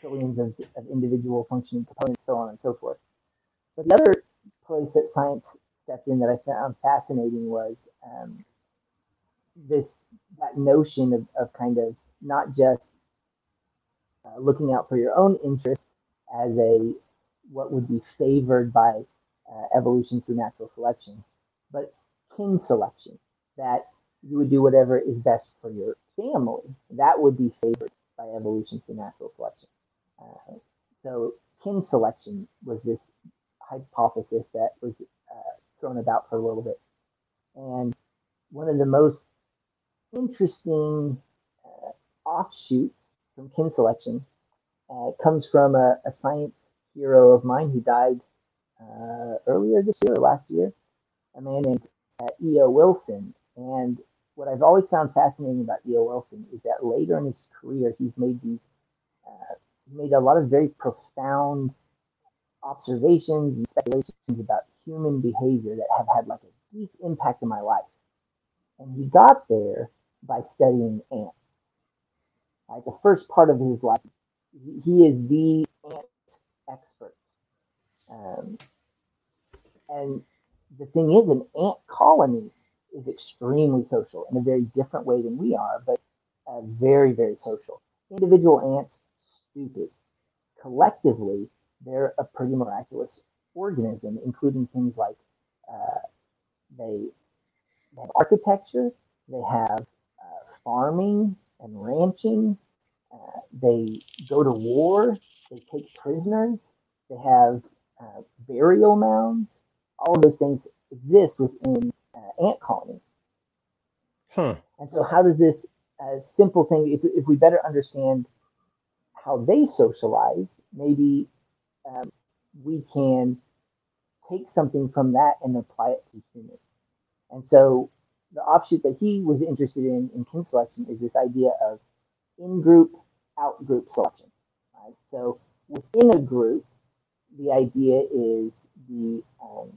trillions of, of individual functioning components, so on and so forth. But the other place that science stepped in that I found fascinating was um, this. That notion of, of kind of not just uh, looking out for your own interests as a what would be favored by uh, evolution through natural selection, but kin selection, that you would do whatever is best for your family. That would be favored by evolution through natural selection. Uh, so kin selection was this hypothesis that was uh, thrown about for a little bit. And one of the most interesting uh, offshoots from kin selection uh, comes from a, a science hero of mine who died uh, earlier this year or last year, a man named uh, E O Wilson. And what I've always found fascinating about E O Wilson is that later in his career, he's made these uh, made a lot of very profound observations and speculations about human behavior that have had like a deep impact in my life. And he got there by studying ants. Like the first part of his life, he is the ant expert. Um, and the thing is, an ant colony is extremely social in a very different way than we are, but uh, very, very social. Individual ants, stupid. Collectively, they're a pretty miraculous organism, including things like uh, they... They have architecture, they have uh, farming, and ranching. Uh, they go to war. They take prisoners. They have uh, burial mounds. All of those things exist within uh, ant colonies. Huh. And so how does this uh, simple thing, if, if we better understand how they socialize, maybe um, we can take something from that and apply it to humans. And so the offshoot that he was interested in in kin selection is this idea of in-group, out-group selection. Right? So within a group, the idea is the um,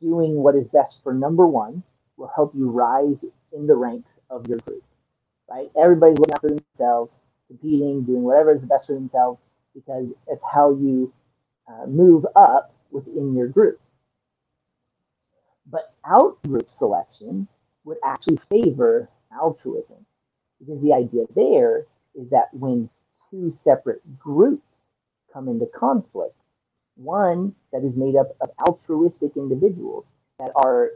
doing what is best for number one will help you rise in the ranks of your group. Right? Everybody's looking out for themselves, competing, doing whatever is the best for themselves, because it's how you uh, move up within your group. But out-group selection would actually favor altruism, because the idea there is that when two separate groups come into conflict, one that is made up of altruistic individuals that are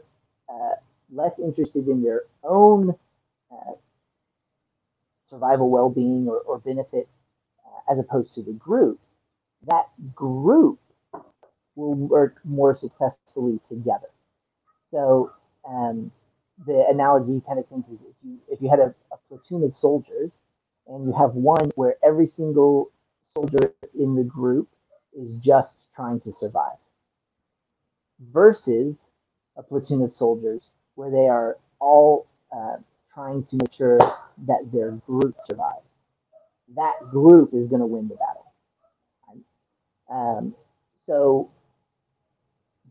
uh, less interested in their own uh, survival, well-being, or, or benefits uh, as opposed to the groups, that group will work more successfully together. So um, the analogy kind of thinks is if you, if you had a, a platoon of soldiers and you have one where every single soldier in the group is just trying to survive, versus a platoon of soldiers where they are all uh, trying to make sure that their group survives. That group is going to win the battle. Um, so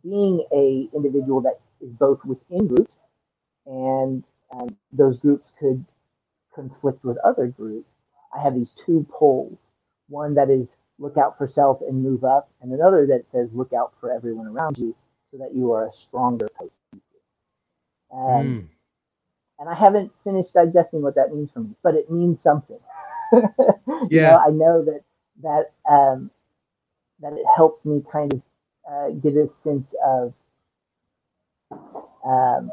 being a individual that is both within groups, and um, those groups could conflict with other groups, I have these two poles, one that is look out for self and move up, and another that says look out for everyone around you so that you are a stronger person. Um, mm. And I haven't finished digesting what that means for me, but it means something. Yeah. You know, I know that, that, um, that it helped me kind of uh, get a sense of Um,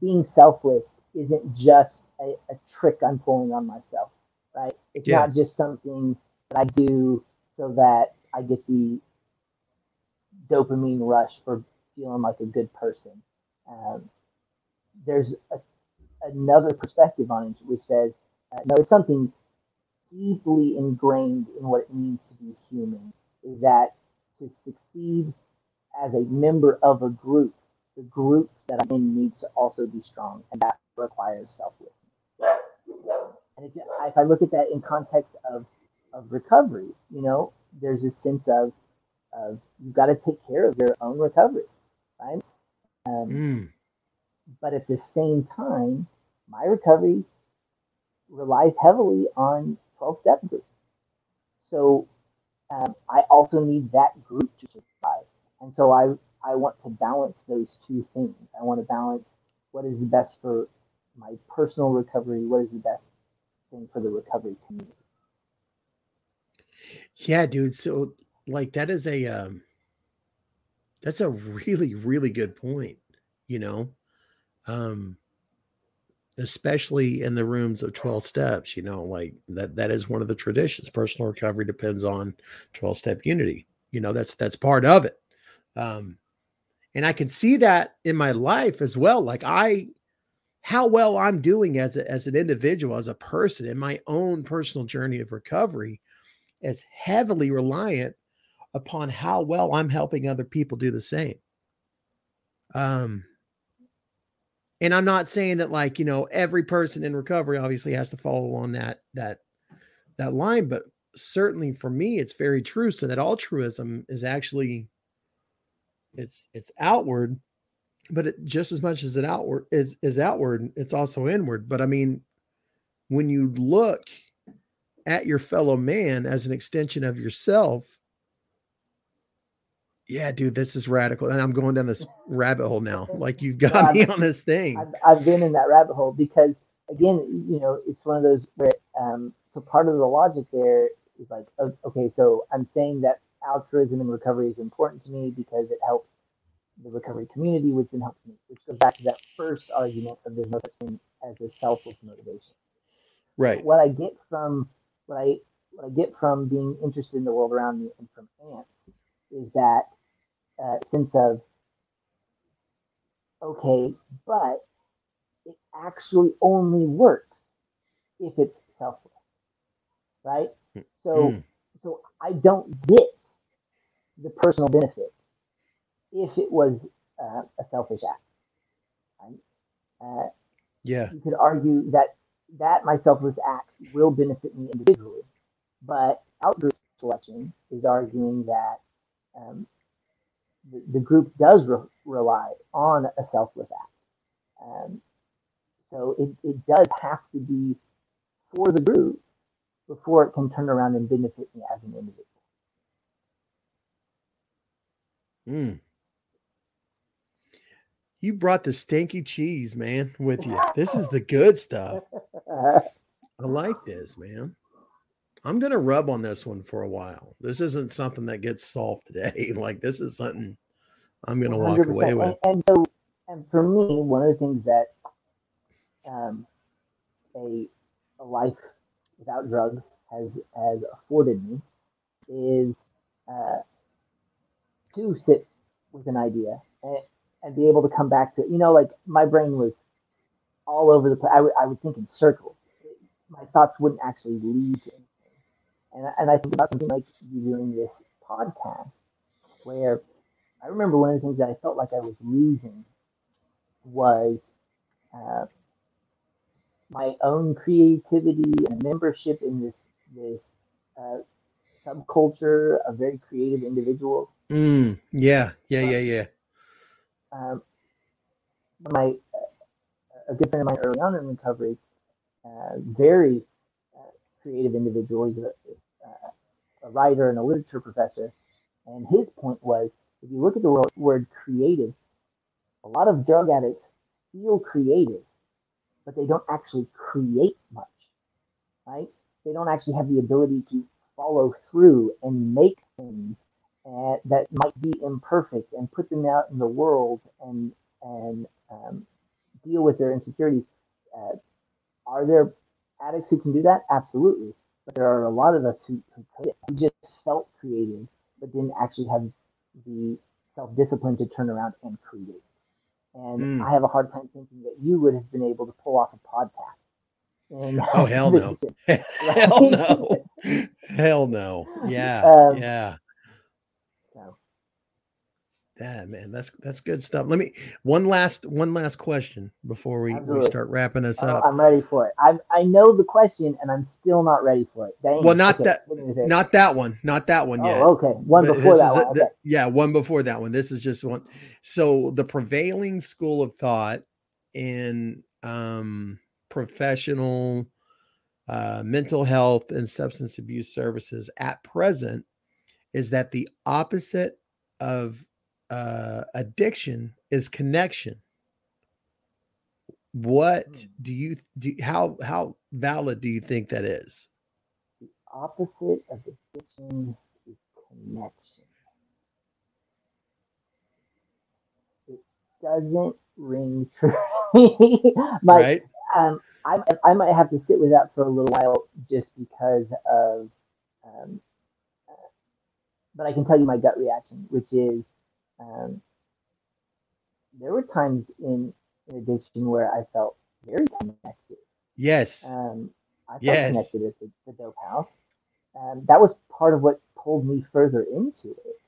being selfless isn't just a, a trick I'm pulling on myself, right? It's yeah. not just something that I do so that I get the dopamine rush for feeling like a good person. Um, there's a, another perspective on it which says, uh, no, it's something deeply ingrained in what it means to be human, is that to succeed as a member of a group, the group that I'm in needs to also be strong, and that requires selflessness. And if, you, if I look at that in context of, of recovery, you know, there's this sense of, of you've got to take care of your own recovery, right? Um, mm. But at the same time, my recovery relies heavily on twelve-step groups. So um, I also need that group to survive. And so I I want to balance those two things. I want to balance what is the best for my personal recovery, what is the best thing for the recovery community. Yeah, dude. So like that is a, um, that's a really, really good point, you know, um, especially in the rooms of twelve steps, you know, like that, that is one of the traditions. Personal recovery depends on twelve step unity. You know, that's, that's part of it. Um, And I can see that in my life as well. Like I, how well I'm doing as a, as an individual, as a person in my own personal journey of recovery is heavily reliant upon how well I'm helping other people do the same. Um, and I'm not saying that like, you know, every person in recovery obviously has to follow on that, that, that line, but certainly for me, it's very true. So that altruism is actually It's it's outward, but it, just as much as it outward is is outward, it's also inward. But I mean, when you look at your fellow man as an extension of yourself, yeah, dude, this is radical. And I'm going down this rabbit hole now. Like you've got well, me I've, on this thing. I've, I've been in that rabbit hole because, again, you know, it's one of those where um, so part of the logic there is like, okay, so I'm saying that altruism and recovery is important to me because it helps the recovery community, which then helps me, which goes back to that first argument of there's no such thing as a selfless motivation. Right. But what I get from what I what I get from being interested in the world around me and from Ants is that uh, sense of, okay, but it actually only works if it's selfless, right? So, mm. so I don't get the personal benefit if it was uh, a selfish act. Right? Uh, yeah, you could argue that that my selfless acts will benefit me individually, but outgroup selection is arguing that um, the, the group does re- rely on a selfless act. Um, so it, it does have to be for the group before it can turn around and benefit me as an individual. Mm. You brought the stanky cheese, man, with you. This is the good stuff. I like this, man. I'm going to rub on this one for a while. This isn't something that gets solved today. Like, this is something I'm going to walk away with. And, and so, and for me, one of the things that um, a, a life without drugs has, has afforded me is uh, to sit with an idea and, and be able to come back to it. You know, like, my brain was all over the place. I would, I would think in circles. My thoughts wouldn't actually lead to anything. And, and I think about something like you doing this podcast, where I remember one of the things that I felt like I was losing was uh, my own creativity and membership in this this uh, subculture of very creative individuals. Mm, yeah, yeah, yeah, yeah. Um, my a good friend of mine early on in recovery, uh, very uh, creative individual. He's a, uh, a writer and a literature professor, and his point was, if you look at the word creative, a lot of drug addicts feel creative, but they don't actually create much, right? They don't actually have the ability to follow through and make things Uh, that might be imperfect and put them out in the world and and um, deal with their insecurities. Uh, are there addicts who can do that? Absolutely. But there are a lot of us who, who, could, who just felt creative, but didn't actually have the self-discipline to turn around and create. And mm. I have a hard time thinking that you would have been able to pull off a podcast. And oh, hell no. Kitchen, right? Hell no. Hell no. Yeah, um, yeah. Yeah, man, that's that's good stuff. Let me one last one last question before we, we start wrapping us up. Oh, I'm ready for it. I I know the question, and I'm still not ready for it. Dang. Well, not okay. that, not that one, not that one oh, yet. Okay, one but before that. One. A, okay. th- yeah, one before that one. This is just one. So the prevailing school of thought in um, professional uh, mental health and substance abuse services at present is that the opposite of Uh, addiction is connection. What do you do? How how valid do you think that is? The opposite of addiction is connection. It doesn't ring true. My, right? Um, I I might have to sit with that for a little while just because of. Um, uh, but I can tell you my gut reaction, which is. Um, there were times in, in addiction where I felt very connected. Yes. Um, I felt yes. connected at the, the dope house. Um, that was part of what pulled me further into it.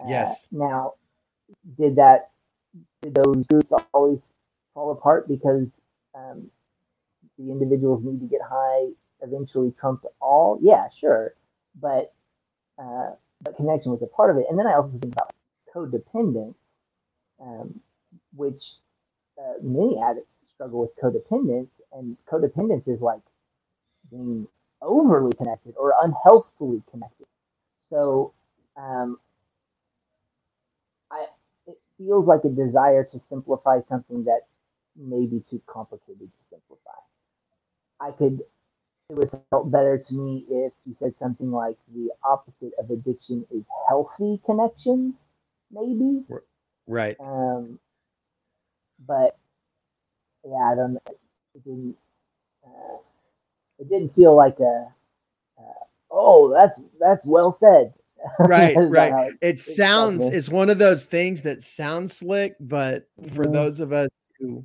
Uh, yes. Now, did that? Did those groups always fall apart because um, the individuals need to get high? Eventually, trumped all. Yeah, sure, but uh, but connection was a part of it. And then I also think about codependence, um, which uh, many addicts struggle with codependence, and codependence is like being overly connected or unhealthfully connected. So um, I it feels like a desire to simplify something that may be too complicated to simplify. I could, it would have felt better to me if you said something like the opposite of addiction is healthy connections. Maybe Right. Um, but yeah, I don't. It didn't. Uh, it didn't feel like a. Uh, oh, that's that's well said. Right, right. It, it sounds. It's one of those things that sounds slick, but mm-hmm. for those of us who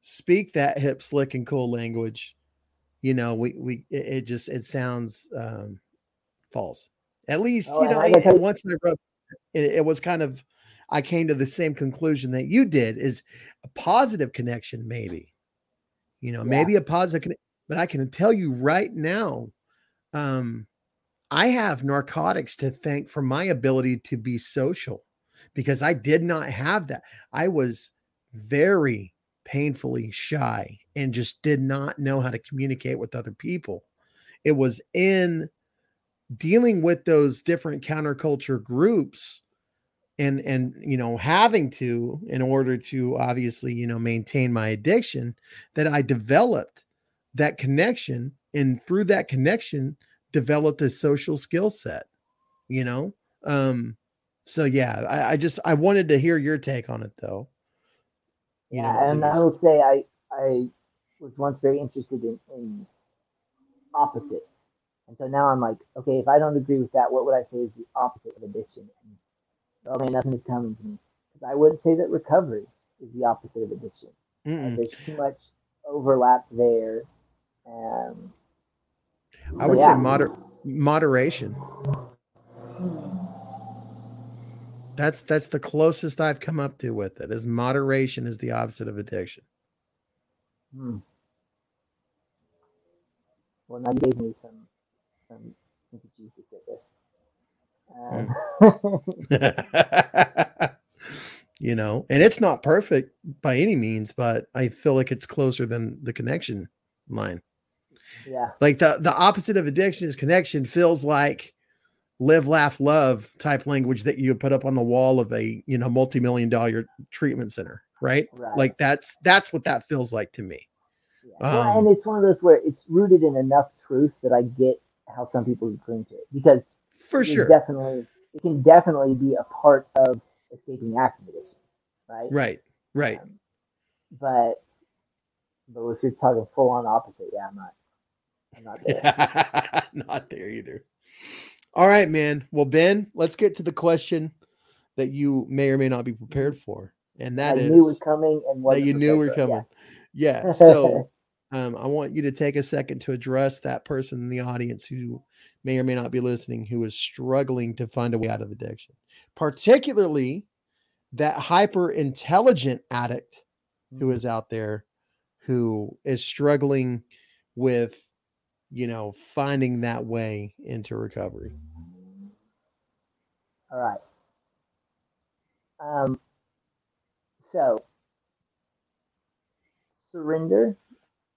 speak that hip, slick, and cool language, you know, we we it, it just it sounds um, false. At least oh, you know. I it, you- once I wrote, it, it was kind of. I came to the same conclusion that you did is a positive connection. Maybe, you know, yeah. maybe a positive, connection, but I can tell you right now, um, I have narcotics to thank for my ability to be social because I did not have that. I was very painfully shy and just did not know how to communicate with other people. It was in dealing with those different counterculture groups And, and, you know, having to, in order to obviously, you know, maintain my addiction, that I developed that connection, and through that connection developed a social skill set, you know? Um, so yeah, I, I just, I wanted to hear your take on it though. You yeah. Know, and I will say, I, I was once very interested in, in opposites. And so now I'm like, okay, if I don't agree with that, what would I say is the opposite of addiction? Oh man, nothing is coming to me. Because I wouldn't say that recovery is the opposite of addiction. Uh, there's too much overlap there. Um, I would yeah. say moder- moderation. That's that's the closest I've come up to with it. Is moderation is the opposite of addiction. Hmm. Well, that gave me some some juice to sit there. Um. You know, and it's not perfect by any means, but I feel like it's closer than the connection line. Yeah, like the the opposite of addiction is connection. Feels like live, laugh, love type language that you put up on the wall of a, you know, multi-million dollar treatment center, right? Right. Like that's that's what that feels like to me. Yeah. Um, yeah, and it's one of those where it's rooted in enough truth that I get how some people cling to it because. For sure. Definitely, it can definitely be a part of escaping active addiction, right? Right, right. Um, but but if you're talking full on opposite, yeah, I'm not I'm not there. Not there either. All right, man. Well, Ben, let's get to the question that you may or may not be prepared for. And that I is knew was coming and what you knew were coming. Yes. Yeah. So um, I want you to take a second to address that person in the audience who may or may not be listening, who is struggling to find a way out of addiction, particularly that hyper intelligent addict who is out there, who is struggling with, you know, finding that way into recovery. All right. Um, so surrender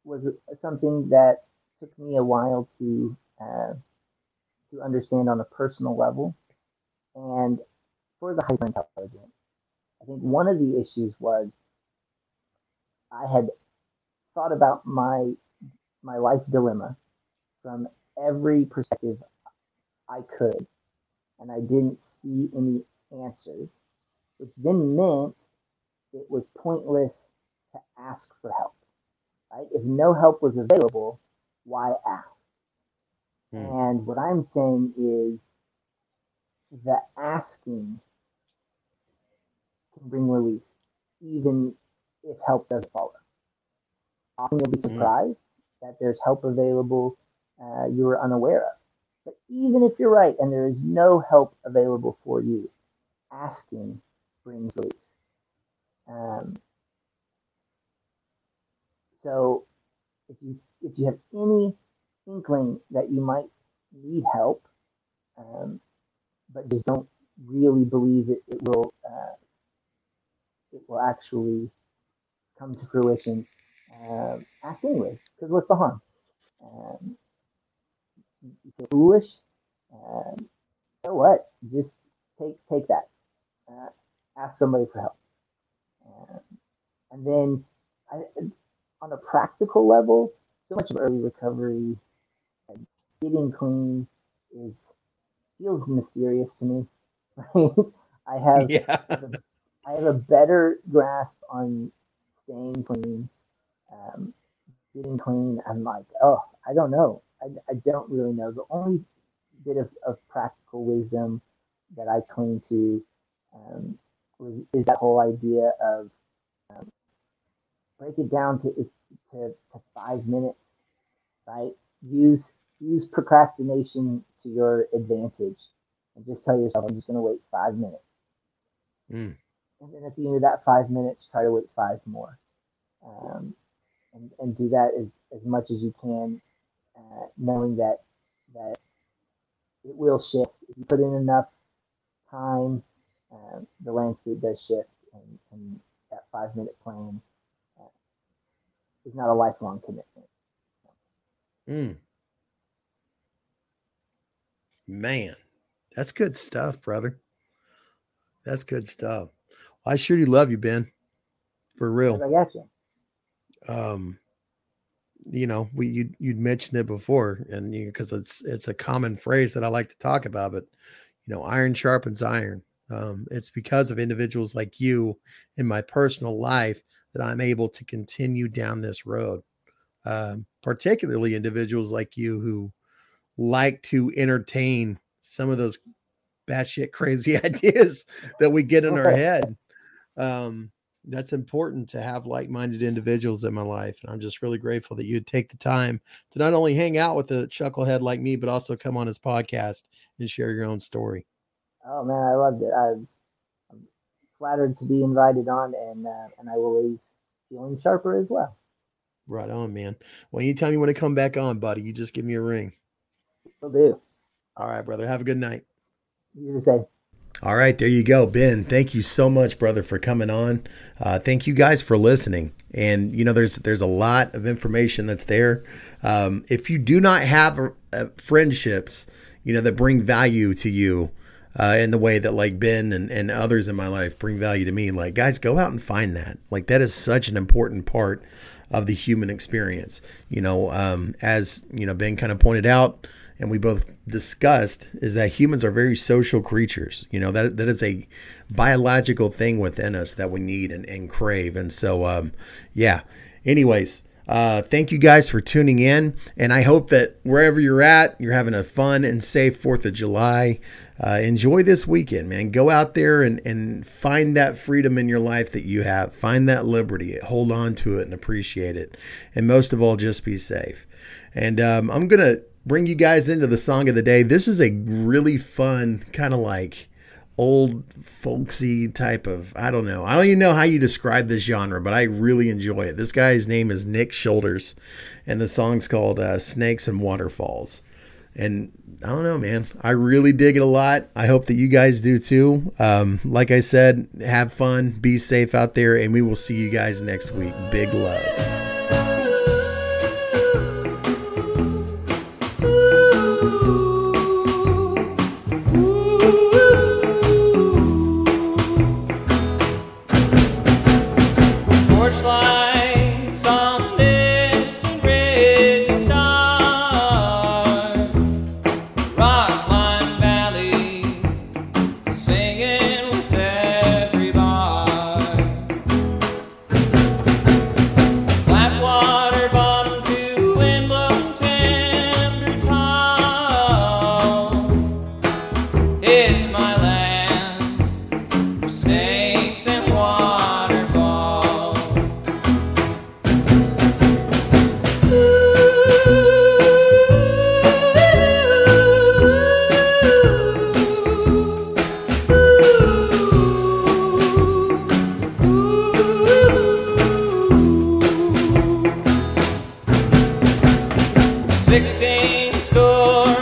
was something that took me a while to, uh, to understand on a personal level. And for the hyperintelligent, I think one of the issues was I had thought about my my life dilemma from every perspective I could, and I didn't see any answers, which then meant it was pointless to ask for help. Right? If no help was available, why ask? And what I'm saying is the asking can bring relief, even if help doesn't follow. Often you'll be surprised mm-hmm. that there's help available uh, you were unaware of. But even if you're right and there is no help available for you, asking brings relief. Um, so if you if you have any inkling that you might need help, um, but just don't really believe it, it will uh, it will actually come to fruition, uh, ask anyway, because what's the harm? Um, you feel foolish, um, so what? Just take take that. Uh, ask somebody for help. Um, and then I, on a practical level, so much of early recovery, getting clean is feels mysterious to me. I have yeah. the, I have a better grasp on staying clean, um, getting clean. I'm like, oh, I don't know. I, I don't really know. The only bit of, of practical wisdom that I cling to um, is, is that whole idea of um, break it down to, to to five minutes, right? Use use procrastination to your advantage, and just tell yourself, I'm just going to wait five minutes. Mm. And then at the end of that five minutes, try to wait five more, um, and, and do that as, as much as you can, uh, knowing that that it will shift. If you put in enough time, uh, the landscape does shift, and, and that five-minute plan uh, is not a lifelong commitment. Mm. Man, that's good stuff, brother. That's good stuff. I sure do love you, Ben. For real. I got you. Um, you know, we you you'd mentioned it before, and you because it's it's a common phrase that I like to talk about. But you know, iron sharpens iron. Um, it's because of individuals like you in my personal life that I'm able to continue down this road. Um, particularly individuals like you who like to entertain some of those batshit crazy ideas that we get in our head. Um, that's important to have like-minded individuals in my life. And I'm just really grateful that you'd take the time to not only hang out with a chucklehead like me, but also come on his podcast and share your own story. Oh man, I loved it. I'm flattered to be invited on, and, uh, and I will leave feeling sharper as well. Right on, man. Well, anytime you want to come back on, buddy, you just give me a ring. Will do. All right, brother. Have a good night. You the same. All right, there you go, Ben. Thank you so much, brother, for coming on. Uh, thank you guys for listening. And you know, there's there's a lot of information that's there. Um, if you do not have a, a friendships, you know, that bring value to you uh, in the way that like Ben and, and others in my life bring value to me, like guys, go out and find that. Like that is such an important part of the human experience. You know, um, as you know, Ben kind of pointed out, and we both discussed, is that humans are very social creatures. You know, that that is a biological thing within us that we need and, and crave. And so, um, yeah. Anyways, uh, thank you guys for tuning in. And I hope that wherever you're at, you're having a fun and safe fourth of July. Uh, enjoy this weekend, man. Go out there and, and find that freedom in your life that you have. Find that liberty. Hold on to it and appreciate it. And most of all, just be safe. And um, I'm going to bring you guys into the song of the day. This is a really fun kind of like old folksy type of, I don't know. I don't even know how you describe this genre, but I really enjoy it. This guy's name is Nick Shoulders, and the song's called uh, Snakes and Waterfalls. And I don't know, man, I really dig it a lot. I hope that you guys do too. Um, like I said, have fun, be safe out there, and we will see you guys next week. Big love. sixteen score